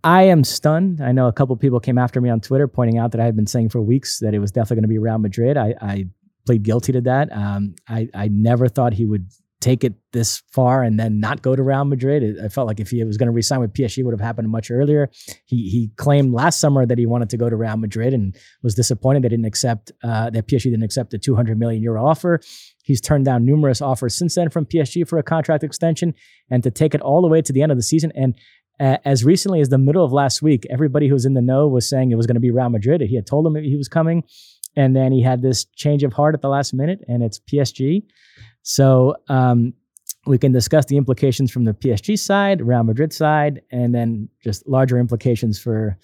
I am stunned. I know a couple of people came after me on Twitter pointing out that I had been saying for weeks that it was definitely going to be Real Madrid. I, I plead guilty to that. Um, I, I never thought he would take it this far and then not go to Real Madrid. It, I felt like if he was going to resign with P S G, it would have happened much earlier. He he claimed last summer that he wanted to go to Real Madrid and was disappointed they didn't accept uh, that P S G didn't accept the two hundred million euro offer. He's turned down numerous offers since then from P S G for a contract extension, and to take it all the way to the end of the season. And uh, as recently as the middle of last week, everybody who's in the know was saying it was going to be Real Madrid. He had told them he was coming, and then he had this change of heart at the last minute, and it's P S G. So um, we can discuss the implications from the P S G side, Real Madrid side, and then just larger implications for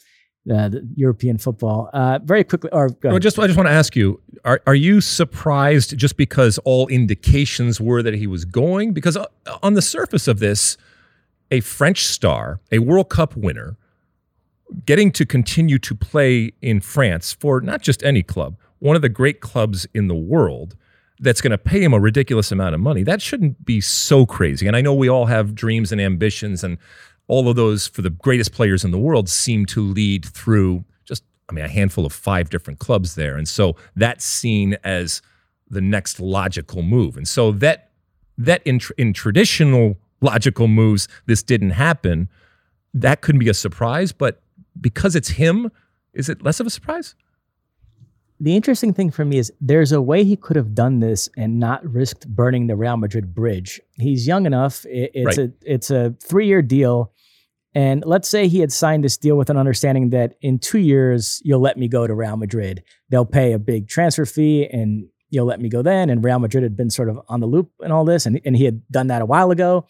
uh, the European football. Uh, very quickly, or go no, just I just want to ask you: Are are you surprised just because all indications were that he was going? Because on the surface of this, a French star, a World Cup winner, getting to continue to play in France for not just any club, one of the great clubs in the world, that's going to pay him a ridiculous amount of money. That shouldn't be so crazy. And I know we all have dreams and ambitions, and all of those for the greatest players in the world seem to lead through just, I mean, a handful of five different clubs there. And so that's seen as the next logical move. And so that that in, in traditional logical moves, this didn't happen. That couldn't be a surprise, but because it's him, is it less of a surprise? The interesting thing for me is there's a way he could have done this and not risked burning the Real Madrid bridge. He's young enough. It, it's right. a it's a three-year deal. And let's say he had signed this deal with an understanding that in two years, you'll let me go to Real Madrid. They'll pay a big transfer fee and you'll let me go then. And Real Madrid had been sort of on the loop and all this. And, and he had done that a while ago.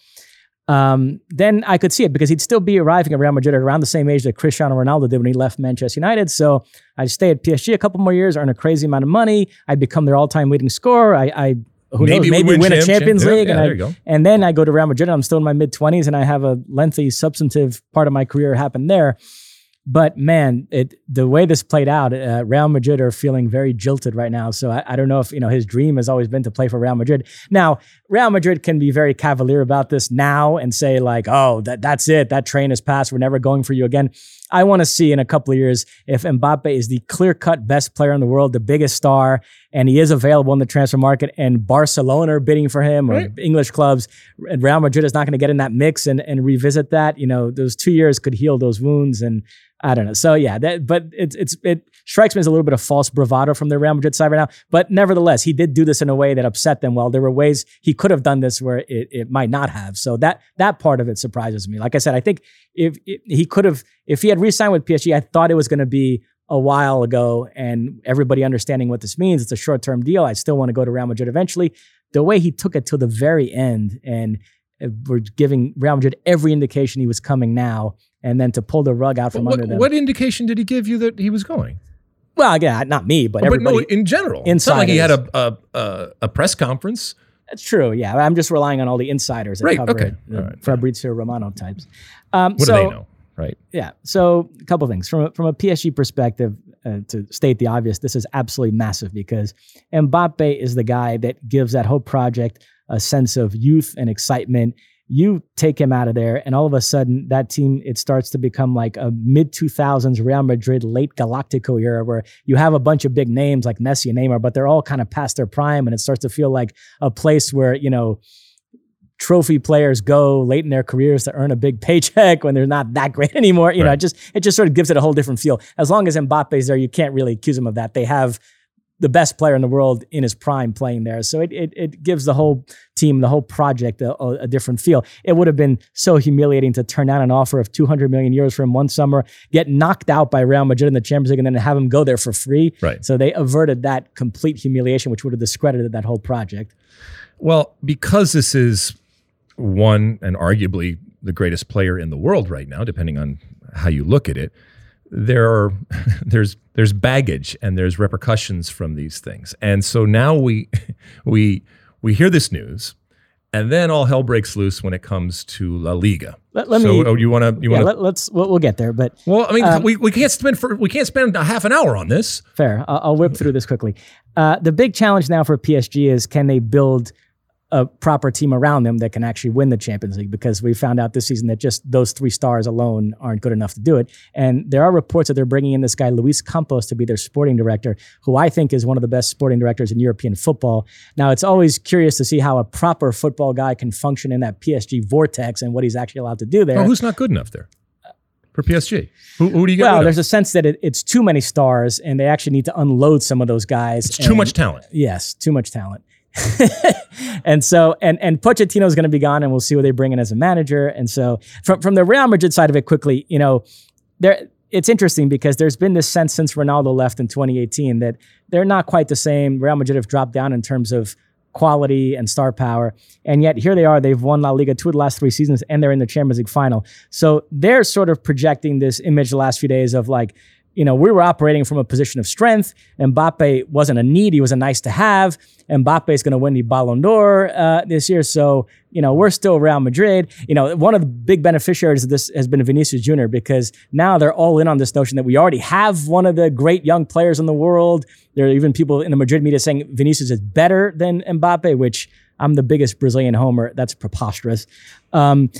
Um, then I could see it because he'd still be arriving at Real Madrid at around the same age that Cristiano Ronaldo did when he left Manchester United. So I'd stay at P S G a couple more years, earn a crazy amount of money. I'd become their all-time leading scorer. I, I who maybe knows, maybe win, win a Champions champ, League. Yeah, and, yeah, I, and then I go to Real Madrid and I'm still in my mid-twenties and I have a lengthy, substantive part of my career happen there. But man, it the way this played out, uh, Real Madrid are feeling very jilted right now. So I, I don't know if, you know, his dream has always been to play for Real Madrid. Now, Real Madrid can be very cavalier about this now and say like, oh, that that's it. That train has passed. We're never going for you again. I want to see in a couple of years if Mbappe is the clear-cut best player in the world, the biggest star, and he is available in the transfer market, and Barcelona are bidding for him, right, or English clubs, and Real Madrid is not going to get in that mix and, and revisit that. You know, those two years could heal those wounds, and I don't know. So yeah, that, but it's it's it strikes me as a little bit of false bravado from the Real Madrid side right now. But nevertheless, he did do this in a way that upset them. Well, there were ways he could have done this where it, it might not have. So that that part of it surprises me. Like I said, I think if, if he could have, if he had re-signed with P S G, I thought it was going to be a while ago, and everybody understanding what this means. It's a short-term deal. I still want to go to Real Madrid eventually. The way he took it till the very end, and we're giving Real Madrid every indication he was coming now, and then to pull the rug out from what, under them. What indication did he give you that he was going? Well, again, not me, but, but everybody. But no, in general. It's not like he had a, a, a press conference. That's true, yeah. I'm just relying on all the insiders that right, cover okay. it, the right, Fabrizio yeah. Romano types. Um, what so, do they know, right? Yeah, so a couple things. From, from a P S G perspective, uh, to state the obvious, this is absolutely massive because Mbappe is the guy that gives that whole project a sense of youth and excitement. You take him out of there, and all of a sudden, that team, it starts to become like a mid two thousands Real Madrid, late Galactico era, where you have a bunch of big names like Messi and Neymar, but they're all kind of past their prime, and it starts to feel like a place where, you know, trophy players go late in their careers to earn a big paycheck when they're not that great anymore. You right. know, it just it just sort of gives it a whole different feel. As long as Mbappe's there, you can't really accuse him of that. They have the best player in the world in his prime playing there. So it it, it gives the whole team, the whole project a, a different feel. It would have been so humiliating to turn down an offer of two hundred million euros for him one summer, get knocked out by Real Madrid in the Champions League, and then have him go there for free. Right. So they averted that complete humiliation, which would have discredited that whole project. Well, because this is one and arguably the greatest player in the world right now, depending on how you look at it, there are there's there's baggage and there's repercussions from these things. And so now we we we hear this news, and then all hell breaks loose when it comes to La Liga. Let, let so me, oh, you want to you yeah, want let, let's we'll, we'll get there, but well, I mean, um, we, we can't spend for, we can't spend a half an hour on this. Fair, I'll, I'll whip through this quickly. Uh, the big challenge now for P S G is, can they build a proper team around them that can actually win the Champions League, because we found out this season that just those three stars alone aren't good enough to do it. And there are reports that they're bringing in this guy, Luis Campos, to be their sporting director, who I think is one of the best sporting directors in European football. Now, it's always curious to see how a proper football guy can function in that P S G vortex and what he's actually allowed to do there. Oh, who's not good enough there? For P S G, who, who do you get? Well, there's a sense that it, it's too many stars and they actually need to unload some of those guys. It's and, too much talent. Yes, too much talent. and so, and and Pochettino is going to be gone, and we'll see what they bring in as a manager. And so, from from the Real Madrid side of it, quickly, you know, there it's interesting because there's been this sense since Ronaldo left in twenty eighteen that they're not quite the same. Real Madrid have dropped down in terms of quality and star power, and yet here they are. They've won La Liga two of the last three seasons, and they're in the Champions League final. So they're sort of projecting this image the last few days of like, you know, we were operating from a position of strength. Mbappe wasn't a need. He was a nice to have. Mbappe is going to win the Ballon d'Or uh, this year. So, you know, we're still Real Madrid. You know, one of the big beneficiaries of this has been Vinicius Junior, because now they're all in on this notion that we already have one of the great young players in the world. There are even people in the Madrid media saying Vinicius is better than Mbappe, which I'm the biggest Brazilian homer. That's preposterous. Um,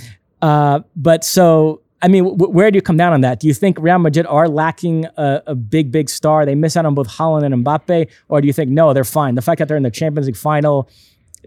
uh, but so... I mean, w- where do you come down on that? Do you think Real Madrid are lacking a, a big, big star? They miss out on both Haaland and Mbappe? Or do you think, no, they're fine? The fact that they're in the Champions League final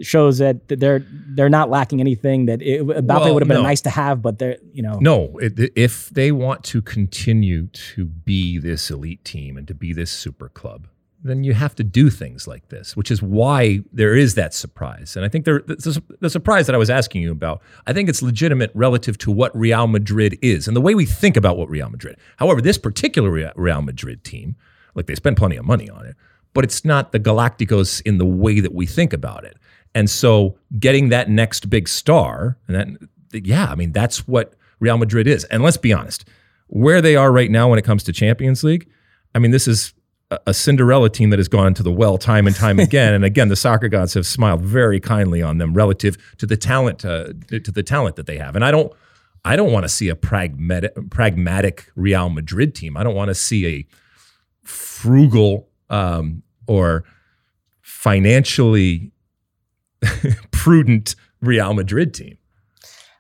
shows that they're they're not lacking anything, that it, Mbappe well, would have been no. nice to have, but they're, you know. No, it, if they want to continue to be this elite team and to be this super club, then you have to do things like this, which is why there is that surprise. And I think there, the, the surprise that I was asking you about, I think it's legitimate relative to what Real Madrid is and the way we think about what Real Madrid. However, this particular Real Madrid team, like they spend plenty of money on it, but it's not the Galacticos in the way that we think about it. And so getting that next big star, and that, yeah, I mean, that's what Real Madrid is. And let's be honest, where they are right now when it comes to Champions League, I mean, this is a Cinderella team that has gone to the well time and time again, and again the soccer gods have smiled very kindly on them relative to the talent uh, to the talent that they have. And I don't, I don't want to see a pragmatic, pragmatic Real Madrid team. I don't want to see a frugal um, or financially prudent Real Madrid team.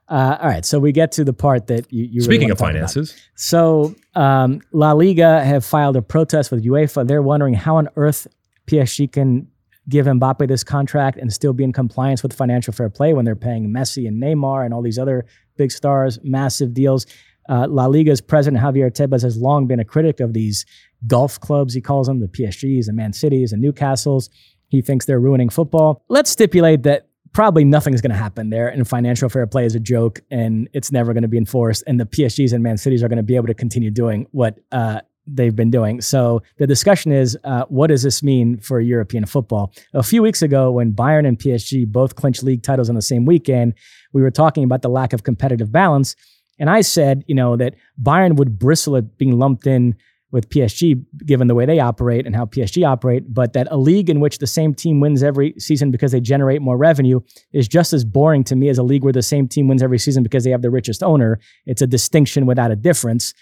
Uh, all right, so we get to the part that you, you Speaking really want to of finances. About. So um, La Liga have filed a protest with UEFA. They're wondering how on earth P S G can give Mbappe this contract and still be in compliance with financial fair play when they're paying Messi and Neymar and all these other big stars, massive deals. Uh, La Liga's president, Javier Tebas, has long been a critic of these golf clubs, he calls them, the P S Gs and Man Cities and Newcastles. He thinks they're ruining football. Let's stipulate that probably nothing's going to happen there, and financial fair play is a joke, and it's never going to be enforced, and the P S Gs and Man Cities are going to be able to continue doing what uh, they've been doing. So the discussion is, uh, what does this mean for European football? A few weeks ago, when Bayern and P S G both clinched league titles on the same weekend, we were talking about the lack of competitive balance, and I said, you know, that Bayern would bristle at being lumped in with P S G, given the way they operate and how P S G operate, but that a league in which the same team wins every season because they generate more revenue is just as boring to me as a league where the same team wins every season because they have the richest owner. It's a distinction without a difference.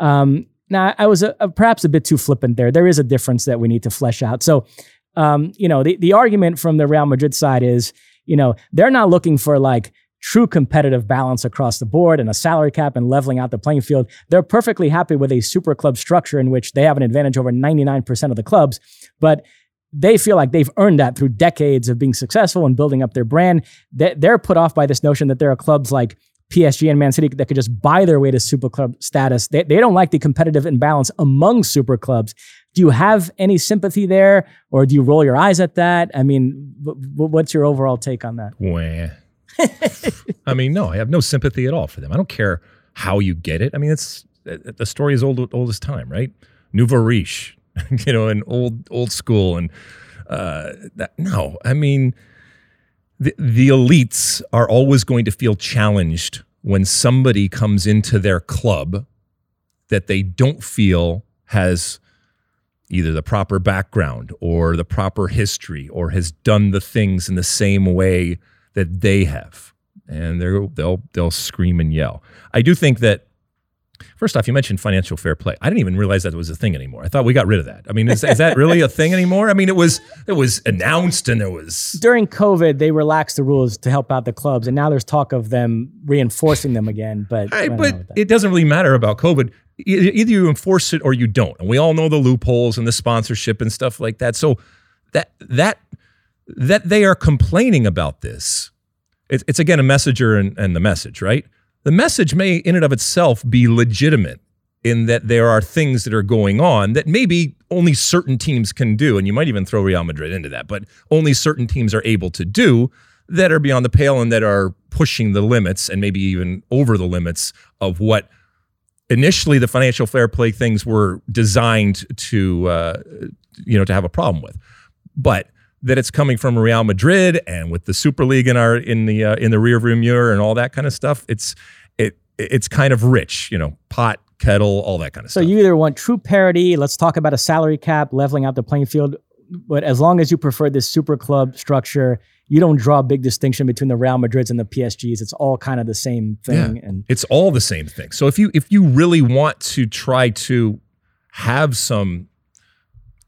Um, now, I was a, a, perhaps a bit too flippant there. There is a difference that we need to flesh out. So, um, you know, the, the argument from the Real Madrid side is, you know, they're not looking for like true competitive balance across the board and a salary cap and leveling out the playing field. They're perfectly happy with a super club structure in which they have an advantage over ninety-nine percent of the clubs, but they feel like they've earned that through decades of being successful and building up their brand. They're put off by this notion that there are clubs like P S G and Man City that could just buy their way to super club status. They, they don't like the competitive imbalance among super clubs. Do you have any sympathy there, or do you roll your eyes at that? I mean, w- w- what's your overall take on that? Wah. I mean, no, I have no sympathy at all for them. I don't care how you get it. I mean, it's the story is old, old as time, right? Nouveau riche, you know, and old, old school, and uh, that. No, I mean, the, the elites are always going to feel challenged when somebody comes into their club that they don't feel has either the proper background or the proper history or has done the things in the same way that they have. And they're, they'll they'll scream and yell. I do think that, first off, you mentioned financial fair play. I didn't even realize that was a thing anymore. I thought we got rid of that. I mean, is, is that really a thing anymore? I mean, it was it was announced and it was... During COVID, they relaxed the rules to help out the clubs, and now there's talk of them reinforcing them again. But, I, I but it doesn't really matter about COVID. Either you enforce it or you don't. And we all know the loopholes and the sponsorship and stuff like that. So that that that they are complaining about this, it's, it's again, a messenger and, and the message, right? The message may in and of itself be legitimate in that there are things that are going on that maybe only certain teams can do. And you might even throw Real Madrid into that, but only certain teams are able to do that are beyond the pale and that are pushing the limits and maybe even over the limits of what initially the financial fair play things were designed to, uh, you know, to have a problem with. But that it's coming from Real Madrid and with the Super League in our in the uh, in the rearview mirror and all that kind of stuff, it's it it's kind of rich, you know, pot, kettle, all that kind of so stuff. So you either want true parity, let's talk about a salary cap, leveling out the playing field, but as long as you prefer this super club structure, you don't draw a big distinction between the Real Madrids and the P S Gs. It's all kind of the same thing. Yeah, and it's all the same thing. So if you if you really want to try to have some,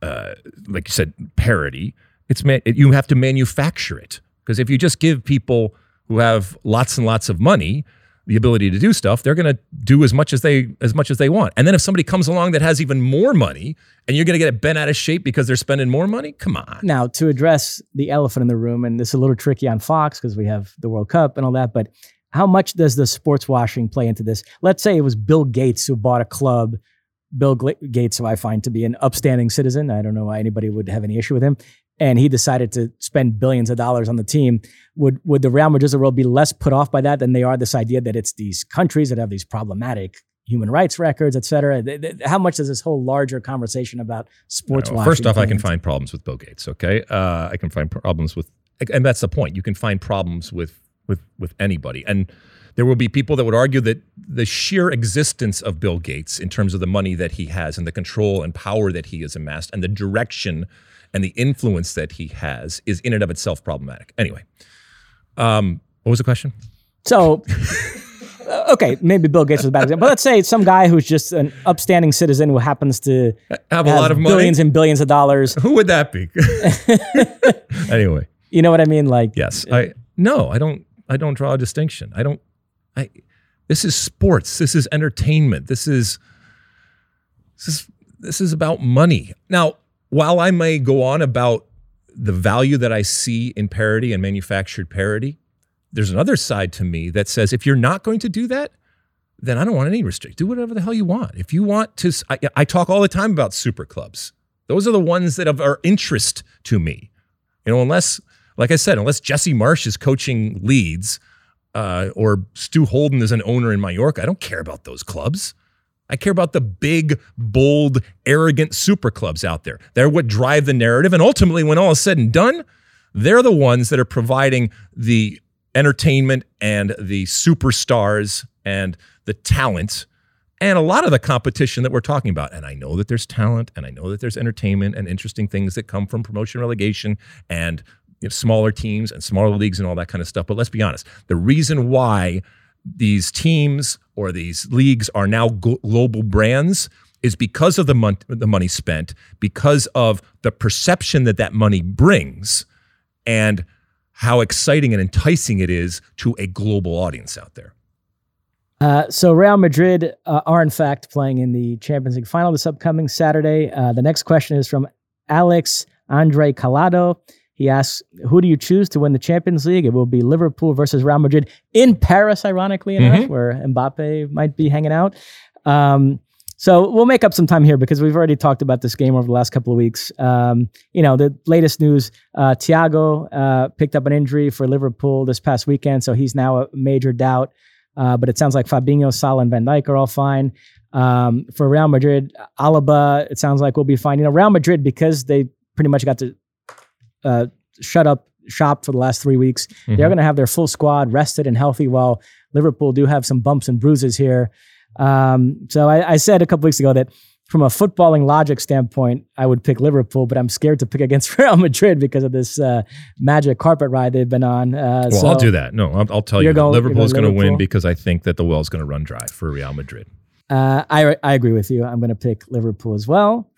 uh, like you said, parity, it's man- you have to manufacture it. Because if you just give people who have lots and lots of money the ability to do stuff, they're going to do as much as they as much as they want. And then if somebody comes along that has even more money, and you're going to get it bent out of shape because they're spending more money? Come on. Now, to address the elephant in the room, and this is a little tricky on Fox because we have the World Cup and all that, but how much does the sports washing play into this? Let's say it was Bill Gates who bought a club. Bill Gates, who I find to be an upstanding citizen. I don't know why anybody would have any issue with him. And he decided to spend billions of dollars on the team. Would would the Real Madrid of the world be less put off by that than they are this idea that it's these countries that have these problematic human rights records, et cetera? How much does this whole larger conversation about sports washing? First off, I can find problems with Bill Gates, okay? Uh, I can find problems with, and that's the point. You can find problems with with with anybody. And there will be people that would argue that the sheer existence of Bill Gates in terms of the money that he has and the control and power that he has amassed and the direction and the influence that he has is in and of itself problematic. Anyway, um, what was the question? So... Okay, maybe Bill Gates was a bad example, but let's say some guy who's just an upstanding citizen who happens to have, have a lot of billions money. And billions of dollars. Who would that be? Anyway, you know what I mean? Like, yes, I no, I don't. I don't draw a distinction. I don't. I. This is sports. This is entertainment. This is. This is this is about money. Now, while I may go on about the value that I see in parity and manufactured parity, there's another side to me that says, if you're not going to do that, then I don't want any restrict. Do whatever the hell you want. If you want to, I, I talk all the time about super clubs. Those are the ones that are of interest to me. You know, unless, like I said, unless Jesse Marsh is coaching Leeds uh, or Stu Holden is an owner in Mallorca, I don't care about those clubs. I care about the big, bold, arrogant super clubs out there. They're what drive the narrative. And ultimately, when all is said and done, they're the ones that are providing the entertainment and the superstars and the talent and a lot of the competition that we're talking about. And I know that there's talent and I know that there's entertainment and interesting things that come from promotion, relegation, and you know, smaller teams and smaller leagues and all that kind of stuff. But let's be honest, the reason why these teams or these leagues are now global brands is because of the, mon- the money spent, because of the perception that that money brings, and how exciting and enticing it is to a global audience out there. Uh, so Real Madrid uh, are, in fact, playing in the Champions League final this upcoming Saturday. Uh, the next question is from Alex Andre Calado. He asks, who do you choose to win the Champions League? It will be Liverpool versus Real Madrid in Paris, ironically enough, mm-hmm. where Mbappe might be hanging out. Um, so we'll make up some time here because we've already talked about this game over the last couple of weeks. Um, you know, the latest news, uh, Thiago uh, picked up an injury for Liverpool this past weekend, so he's now a major doubt. Uh, but it sounds like Fabinho, Salah, and Van Dijk are all fine. Um, for Real Madrid, Alaba, it sounds like we'll be fine. You know, Real Madrid, because they pretty much got to uh, shut up shop for the last three weeks, mm-hmm. they're going to have their full squad rested and healthy, while Liverpool do have some bumps and bruises here. Um, so I, I said a couple weeks ago that from a footballing logic standpoint, I would pick Liverpool, but I'm scared to pick against Real Madrid because of this uh, magic carpet ride they've been on. Uh, well, so I'll do that. No, I'll, I'll tell you, going, Liverpool's going to win because I think that the well's going to run dry for Real Madrid. Uh, I I agree with you. I'm going to pick Liverpool as well.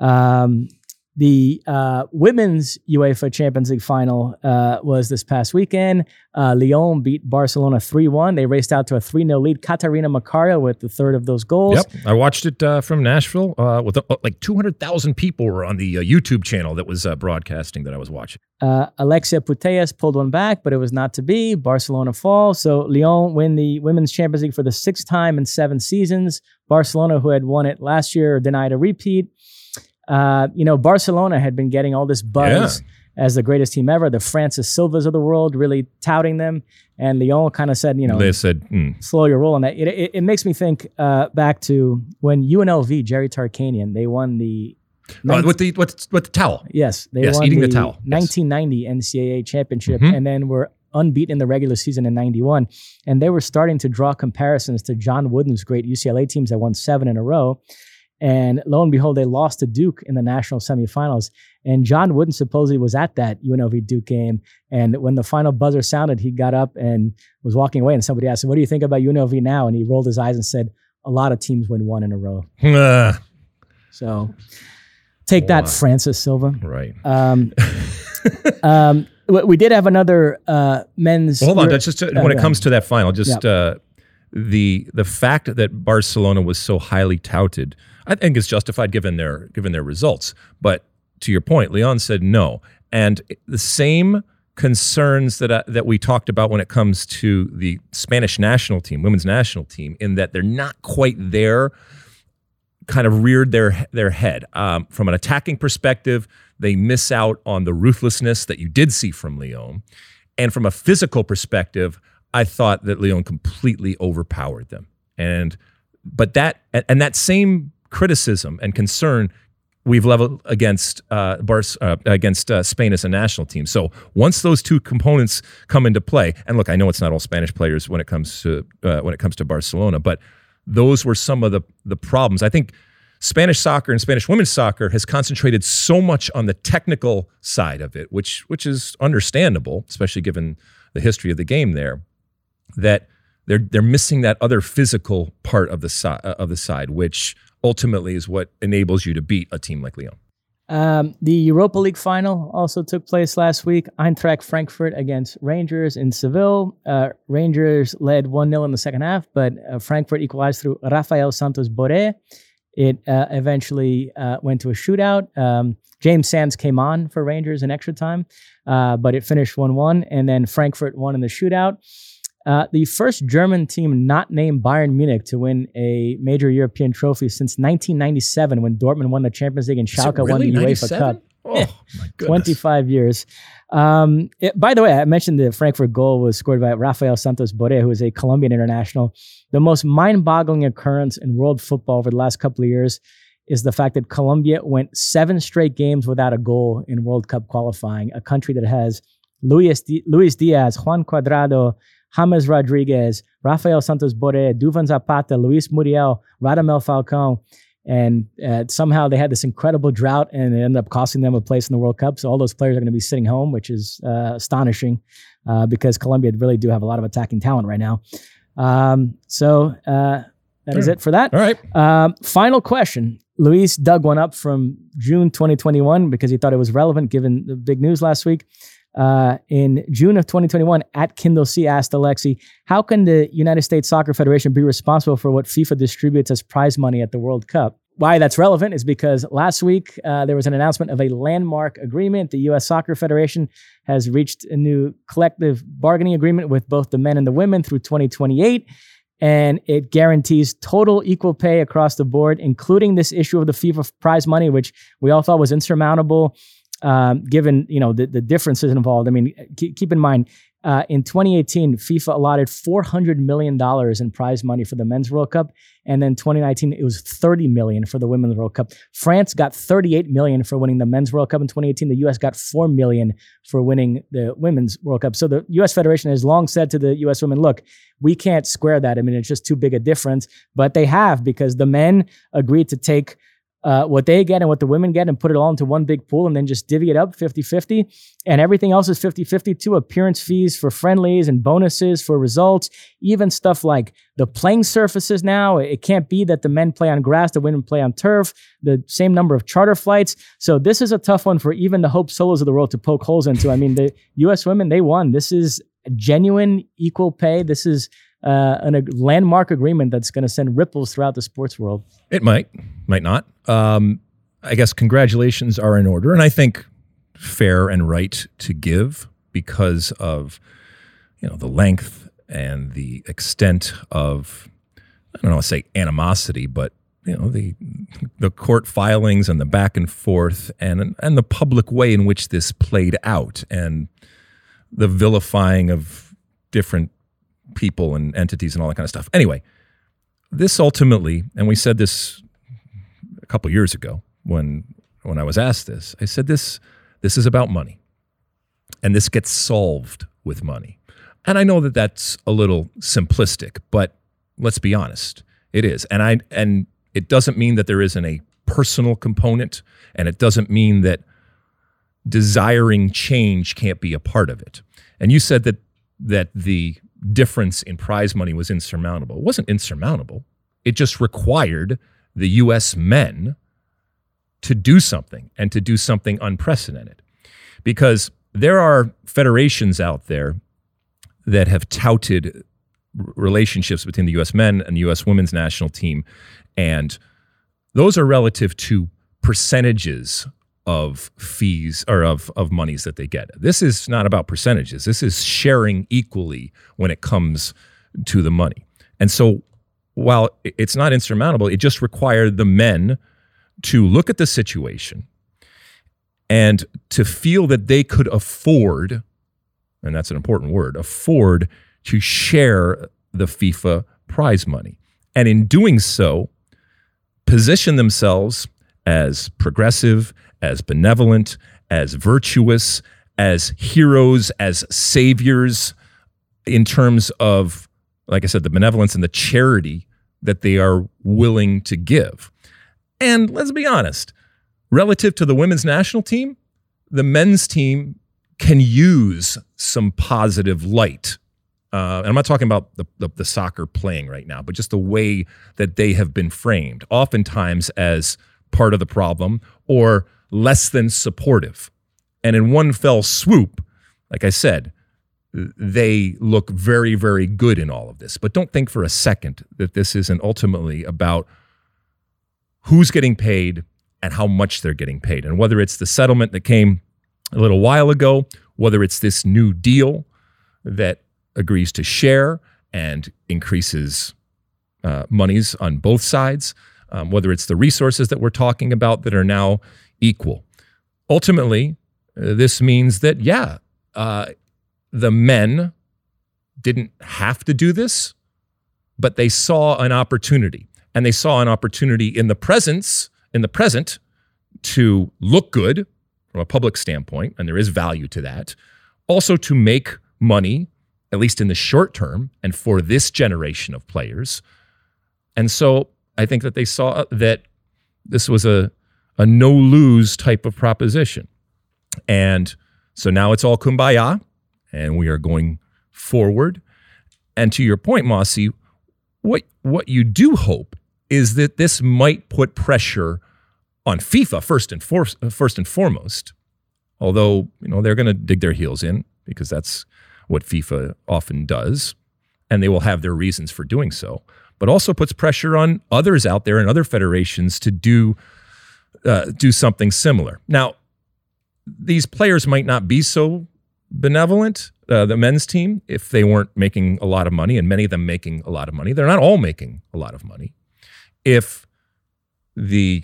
Um, the uh, women's UEFA Champions League final uh, was this past weekend. Uh, Lyon beat Barcelona three one. They raced out to a three nil lead. Katarina Macario with the third of those goals. Yep, I watched it uh, from Nashville. Uh, with uh, like two hundred thousand people were on the uh, YouTube channel that was uh, broadcasting that I was watching. Uh, Alexia Putellas pulled one back, but it was not to be. Barcelona fall. So Lyon win the Women's Champions League for the sixth time in seven seasons. Barcelona, who had won it last year, denied a repeat. Uh, you know, Barcelona had been getting all this buzz yeah. as the greatest team ever. The Francis Silvas of the world really touting them. And Lyon kind of said, you know, they said, mm. slow your roll on that. It, it, it makes me think uh, back to when U N L V, Jerry Tarkanian, they won the... nineteenth- uh, with, the with, with the towel. Yes. They yes, won eating the, the towel. nineteen ninety yes. N C A A championship mm-hmm. and then were unbeaten in the regular season in ninety-one. And they were starting to draw comparisons to John Wooden's great U C L A teams that won seven in a row. And lo and behold, they lost to Duke in the national semifinals. And John Wooden supposedly was at that U N L V Duke game. And when the final buzzer sounded, he got up and was walking away. And somebody asked him, what do you think about U N L V now? And he rolled his eyes and said, a lot of teams win one in a row. Uh, so take that, wow. Francis Silva. Right. Um, um, we did have another uh, men's... Well, hold on. That's just to, uh, when it comes to that final, just... Yeah. Uh, The the fact that Barcelona was so highly touted, I think, is justified given their given their results. But to your point, Leon said no, and the same concerns that uh, that we talked about when it comes to the Spanish national team, women's national team, in that they're not quite there, kind of reared their their head um, from an attacking perspective. They miss out on the ruthlessness that you did see from Leon, and from a physical perspective, I thought that Lyon completely overpowered them. And but that and that same criticism and concern we've leveled against uh, Bar- uh, against uh, Spain as a national team. So once those two components come into play, and look, I know it's not all Spanish players when it comes to uh, when it comes to Barcelona, but those were some of the the problems. I think Spanish soccer and Spanish women's soccer has concentrated so much on the technical side of it, which which is understandable, especially given the history of the game there, that they're they're missing that other physical part of the side of the side, which ultimately is what enables you to beat a team like Lyon. Um, the Europa League final also took place last week. Eintracht Frankfurt against Rangers in Seville. Uh, Rangers led one nil in the second half, but uh, Frankfurt equalized through Rafael Santos Boré. It uh, eventually uh, went to a shootout. Um, James Sands came on for Rangers in extra time, uh, but it finished one one, and then Frankfurt won in the shootout. Uh, the first German team not named Bayern Munich to win a major European trophy since nineteen ninety-seven, when Dortmund won the Champions League and Schalke really won the ninety-seven? UEFA Cup. Oh, my goodness. twenty-five years. Um, it, by the way, I mentioned the Frankfurt goal was scored by Rafael Santos Boré, who is a Colombian international. The most mind-boggling occurrence in world football over the last couple of years is the fact that Colombia went seven straight games without a goal in World Cup qualifying, a country that has Luis, Di- Luis Diaz, Juan Cuadrado, James Rodriguez, Rafael Santos Boré, Duvan Zapata, Luis Muriel, Radamel Falcao. And uh, somehow they had this incredible drought and it ended up costing them a place in the World Cup. So all those players are going to be sitting home, which is uh, astonishing uh, because Colombia really do have a lot of attacking talent right now. Um, so uh, that is it for that. All right. Um, final question. Luis dug one up from June twenty twenty-one because he thought it was relevant given the big news last week. Uh, in June of twenty twenty-one, at Kindle C asked Alexi, how can the United States Soccer Federation be responsible for what FIFA distributes as prize money at the World Cup? Why that's relevant is because last week uh, there was an announcement of a landmark agreement. The U S Soccer Federation has reached a new collective bargaining agreement with both the men and the women through twenty twenty-eight, and it guarantees total equal pay across the board, including this issue of the FIFA prize money, which we all thought was insurmountable, um, given you know the, the differences involved. I mean, keep, keep in mind, uh, in twenty eighteen, FIFA allotted four hundred million dollars in prize money for the Men's World Cup. And then twenty nineteen, it was thirty million dollars for the Women's World Cup. France got thirty-eight million dollars for winning the Men's World Cup in twenty eighteen. The U S got four million dollars for winning the Women's World Cup. So the U S Federation has long said to the U S women, look, we can't square that. I mean, it's just too big a difference. But they have, because the men agreed to take Uh, what they get and what the women get and put it all into one big pool and then just divvy it up fifty-fifty. And everything else is fifty-fifty too. Appearance fees for friendlies and bonuses for results, even stuff like the playing surfaces now. It can't be that the men play on grass, the women play on turf, the same number of charter flights. So this is a tough one for even the Hope Solos of the world to poke holes into. I mean, the U S women, they won. This is genuine equal pay. This is Uh, an, a landmark agreement that's going to send ripples throughout the sports world. It might, might not. Um, I guess congratulations are in order, and I think fair and right to give because of you know the length and the extent of, I don't know, say animosity, but you know the the court filings and the back and forth and and the public way in which this played out and the vilifying of different people and entities and all that kind of stuff. Anyway, this ultimately, and we said this a couple years ago when when I was asked this, I said this this is about money, and this gets solved with money. And I know that that's a little simplistic, but let's be honest, it is. And I and it doesn't mean that there isn't a personal component, and it doesn't mean that desiring change can't be a part of it. And you said that that the difference in prize money was insurmountable. It wasn't insurmountable. It just required the U S men to do something, and to do something unprecedented. Because there are federations out there that have touted relationships between the U S men and the U S women's national team, and those are relative to percentages of fees or of, of monies that they get. This is not about percentages. This is sharing equally when it comes to the money. And so while it's not insurmountable, it just required the men to look at the situation and to feel that they could afford, and that's an important word, afford to share the FIFA prize money. And in doing so, position themselves as progressive, as benevolent, as virtuous, as heroes, as saviors, in terms of, like I said, the benevolence and the charity that they are willing to give. And let's be honest, relative to the women's national team, the men's team can use some positive light. Uh, and I'm not talking about the, the, the soccer playing right now, but just the way that they have been framed, oftentimes as part of the problem or less than supportive. And in one fell swoop, like I said, they look very, very good in all of this. But don't think for a second that this isn't ultimately about who's getting paid and how much they're getting paid. And whether it's the settlement that came a little while ago, whether it's this new deal that agrees to share and increases uh, monies on both sides, um, whether it's the resources that we're talking about that are now equal. Ultimately, uh, this means that, yeah, uh, the men didn't have to do this, but they saw an opportunity. And they saw an opportunity in the presence, in the present, to look good from a public standpoint, and there is value to that. Also to make money, at least in the short term, and for this generation of players. And so I think that they saw that this was a a no-lose type of proposition. And so now it's all kumbaya, and we are going forward. And to your point, Mosse, what, what you do hope is that this might put pressure on FIFA first and, for, first and foremost, although you know they're going to dig their heels in because that's what FIFA often does, and they will have their reasons for doing so. but also puts pressure on others out there and other federations to do uh, do something similar. Now, these players might not be so benevolent, uh, the men's team, if they weren't making a lot of money, and many of them making a lot of money. They're not all making a lot of money. If the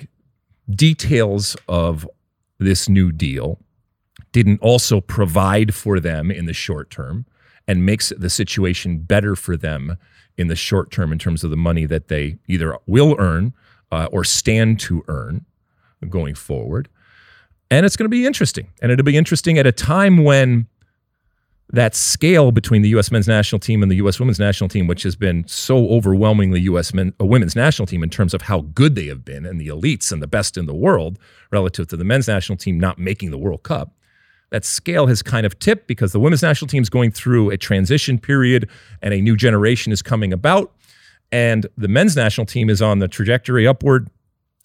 details of this new deal didn't also provide for them in the short term and makes the situation better for them in the short term in terms of the money that they either will earn uh, or stand to earn going forward. And it's going to be interesting. And it'll be interesting at a time when that scale between the U S men's national team and the U S women's national team, which has been so overwhelmingly U S men, uh, women's national team in terms of how good they have been and the elites and the best in the world relative to the men's national team not making the World Cup, that scale has kind of tipped because the women's national team is going through a transition period and a new generation is coming about. And the men's national team is on the trajectory upward.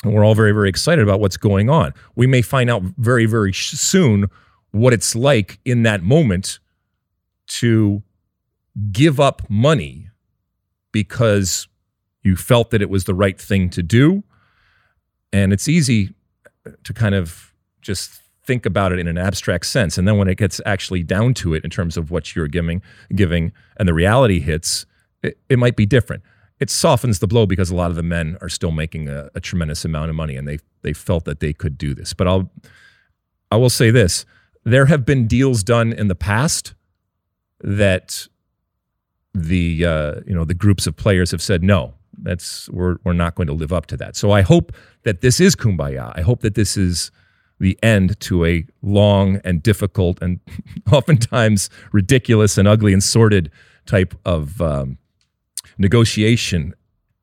And we're all very, very excited about what's going on. We may find out very, very soon what it's like in that moment to give up money because you felt that it was the right thing to do. And it's easy to kind of just think about it in an abstract sense. And then when it gets actually down to it in terms of what you're giving giving, and the reality hits, it, it might be different. It softens the blow because a lot of the men are still making a, a tremendous amount of money and they they felt that they could do this. But I'll, I will say this, there have been deals done in the past that the uh, you know the groups of players have said, no, that's we're we're not going to live up to that. So I hope that this is kumbaya. I hope that this is the end to a long and difficult and oftentimes ridiculous and ugly and sordid type of um, negotiation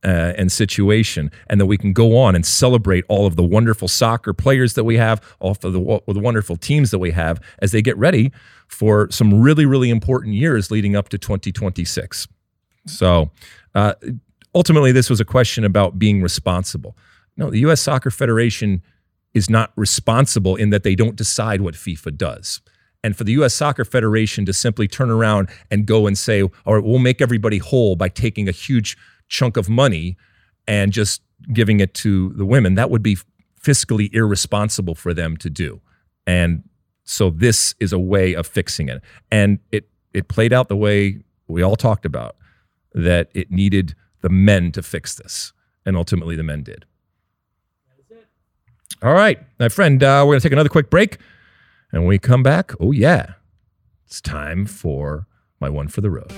uh, and situation, and that we can go on and celebrate all of the wonderful soccer players that we have, all of the, all the wonderful teams that we have as they get ready for some really, really important years leading up to twenty twenty-six. So uh, ultimately, this was a question about being responsible. No, the U S Soccer Federation is not responsible in that they don't decide what FIFA does. And for the U S Soccer Federation to simply turn around and go and say, all right, we'll make everybody whole by taking a huge chunk of money and just giving it to the women, that would be fiscally irresponsible for them to do. And so this is a way of fixing it. And it it played out the way we all talked about, that it needed the men to fix this. And ultimately the men did. All right, my friend, uh, we're going to take another quick break. And when we come back, oh yeah, it's time for my one for the road.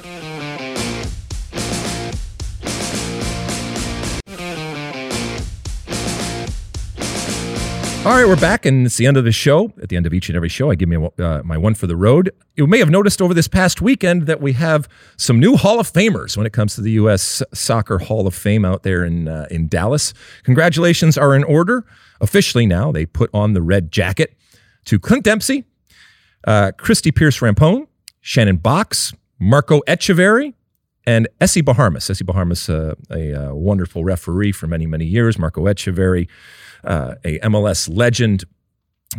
All right, we're back, and it's the end of the show. At the end of each and every show, I give me uh, my one for the road. You may have noticed over this past weekend that we have some new Hall of Famers when it comes to the U S Soccer Hall of Fame out there in uh, in Dallas. Congratulations are in order. Officially now, they put on the red jacket to Clint Dempsey, uh, Christy Pierce-Rampone, Shannon Box, Marco Echeverry, and Essie Baharmas. Essie Baharmas, uh, a uh, wonderful referee for many, many years. Marco Echeverry, uh, a M L S legend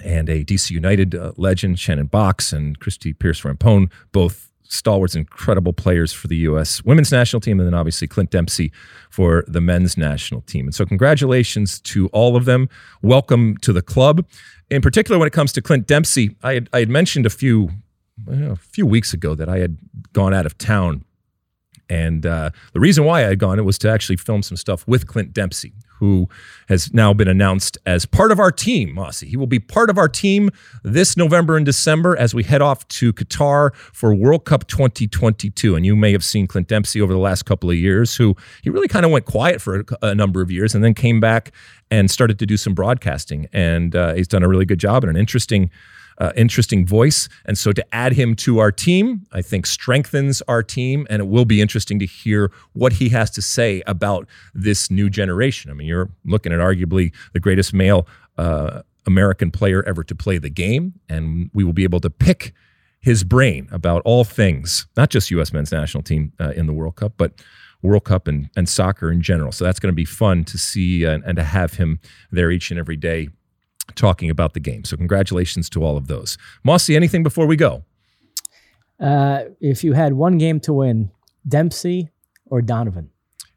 and a D C United uh, legend. Shannon Box and Christy Pierce-Rampone, both stalwarts, incredible players for the U S women's national team, and then obviously Clint Dempsey for the men's national team. And so congratulations to all of them. Welcome to the club. In particular, when it comes to Clint Dempsey, I had, I had mentioned a few, you know, a few weeks ago that I had gone out of town. And uh, the reason why I had gone, it was to actually film some stuff with Clint Dempsey, who has now been announced as part of our team, Mosse. He will be part of our team this November and December as we head off to Qatar for World Cup twenty twenty-two. And you may have seen Clint Dempsey over the last couple of years, who he really kind of went quiet for a, a number of years and then came back and started to do some broadcasting. And uh, he's done a really good job and an interesting Uh, interesting voice. And so to add him to our team, I think strengthens our team. And it will be interesting to hear what he has to say about this new generation. I mean, you're looking at arguably the greatest male uh, American player ever to play the game. And we will be able to pick his brain about all things, not just U S men's national team uh, in the World Cup, but World Cup and, and soccer in general. So that's going to be fun to see and, and to have him there each and every day talking about the game. So congratulations to all of those. Mosse, anything before we go? Uh, if you had one game to win, Dempsey or Donovan?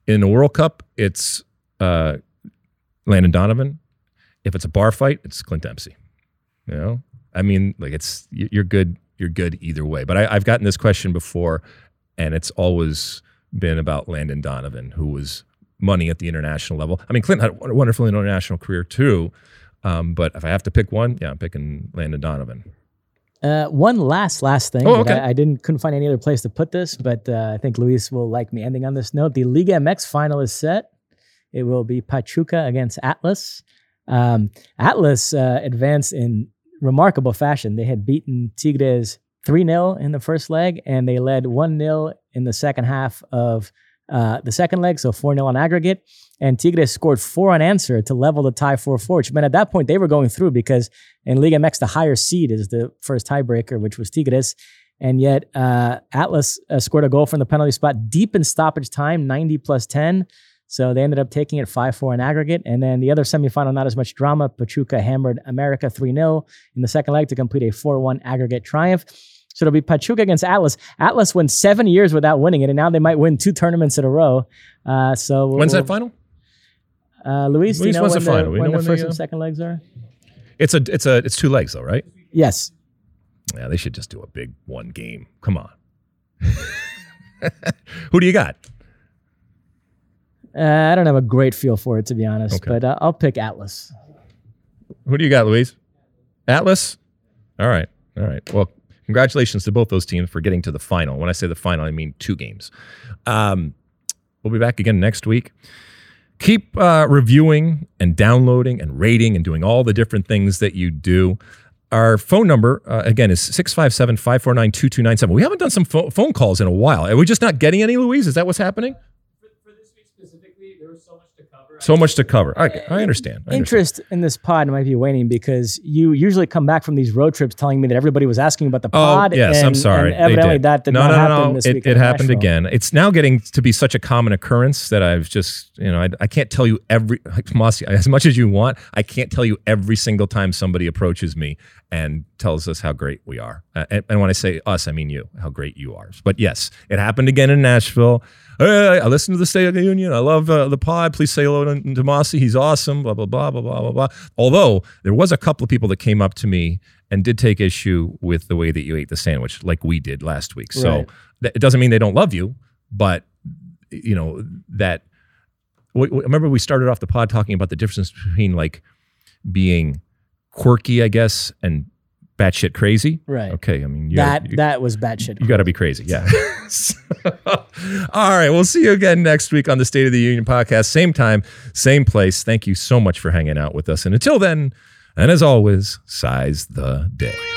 In the World Cup, it's uh, Landon Donovan. If it's a bar fight, it's Clint Dempsey. You know, I mean, like it's you're good. You're good either way. But I, I've gotten this question before, and it's always been about Landon Donovan, who was money at the international level. I mean, Clint had a wonderful international career too. Um, but if I have to pick one, yeah, I'm picking Landon Donovan. Uh, one last, last thing. Oh, okay. I, I didn't couldn't find any other place to put this, but uh, I think Luis will like me ending on this note. The Liga M X final is set. It will be Pachuca against Atlas. Um, Atlas uh, advanced in remarkable fashion. They had beaten Tigres three nil in the first leg, and they led one nil in the second half of uh, the second leg, so four nil on aggregate. And Tigres scored four unanswered to level the tie four four, which meant at that point they were going through because in Liga M X, the higher seed is the first tiebreaker, which was Tigres. And yet uh, Atlas uh, scored a goal from the penalty spot deep in stoppage time, ninety plus ten. So they ended up taking it five four in aggregate. And then the other semifinal, not as much drama. Pachuca hammered America three nil in the second leg to complete a four one aggregate triumph. So it'll be Pachuca against Atlas. Atlas went seven years without winning it, and now they might win two tournaments in a row. Uh, so we'll, When's that final? Uh, Luis, Luis, do you know when the, the, final. When know the when first they, uh, and second legs are? It's a, it's a, it's two legs though, right? Yes. Yeah, they should just do a big one game. Come on. Who do you got? Uh, I don't have a great feel for it, to be honest, okay. but uh, I'll pick Atlas. Who do you got, Luis? Atlas? All right. All right. Well, congratulations to both those teams for getting to the final. When I say the final, I mean two games. Um, we'll be back again next week. Keep uh, reviewing and downloading and rating and doing all the different things that you do. Our phone number, uh, again, is six five seven, five four nine, two two nine seven. We haven't done some fo- phone calls in a while. Are we just not getting any, Louise? Is that what's happening? For, for this week specifically, there was so much to cover. So much to cover. I, I understand. I Interest understand. in this pod might be waning because you usually come back from these road trips telling me that everybody was asking about the pod. Oh, yes, and, I'm sorry. And evidently that did no, not no, happen no. this it, week. It happened again. It's now getting to be such a common occurrence that I've just, you know, I, I can't tell you every, like, Mossy, as much as you want, I can't tell you every single time somebody approaches me and tells us how great we are. Uh, and, and when I say us, I mean you, how great you are. But yes, it happened again in Nashville. Hey, I listen to the State of the Union. I love uh, the pod. Please say hello to, to Mosse. He's awesome. Blah, blah, blah, blah, blah, blah, blah. Although there was a couple of people that came up to me and did take issue with the way that you ate the sandwich like we did last week. Right. So that, it doesn't mean they don't love you, but you know that w- w- remember we started off the pod talking about the difference between like being quirky, I guess, and batshit crazy. Right. Okay. I mean, you that, you, that was batshit. You got to be crazy. Yeah. So, all right. We'll see you again next week on the State of the Union podcast. Same time, same place. Thank you so much for hanging out with us. And until then, and as always, size the day.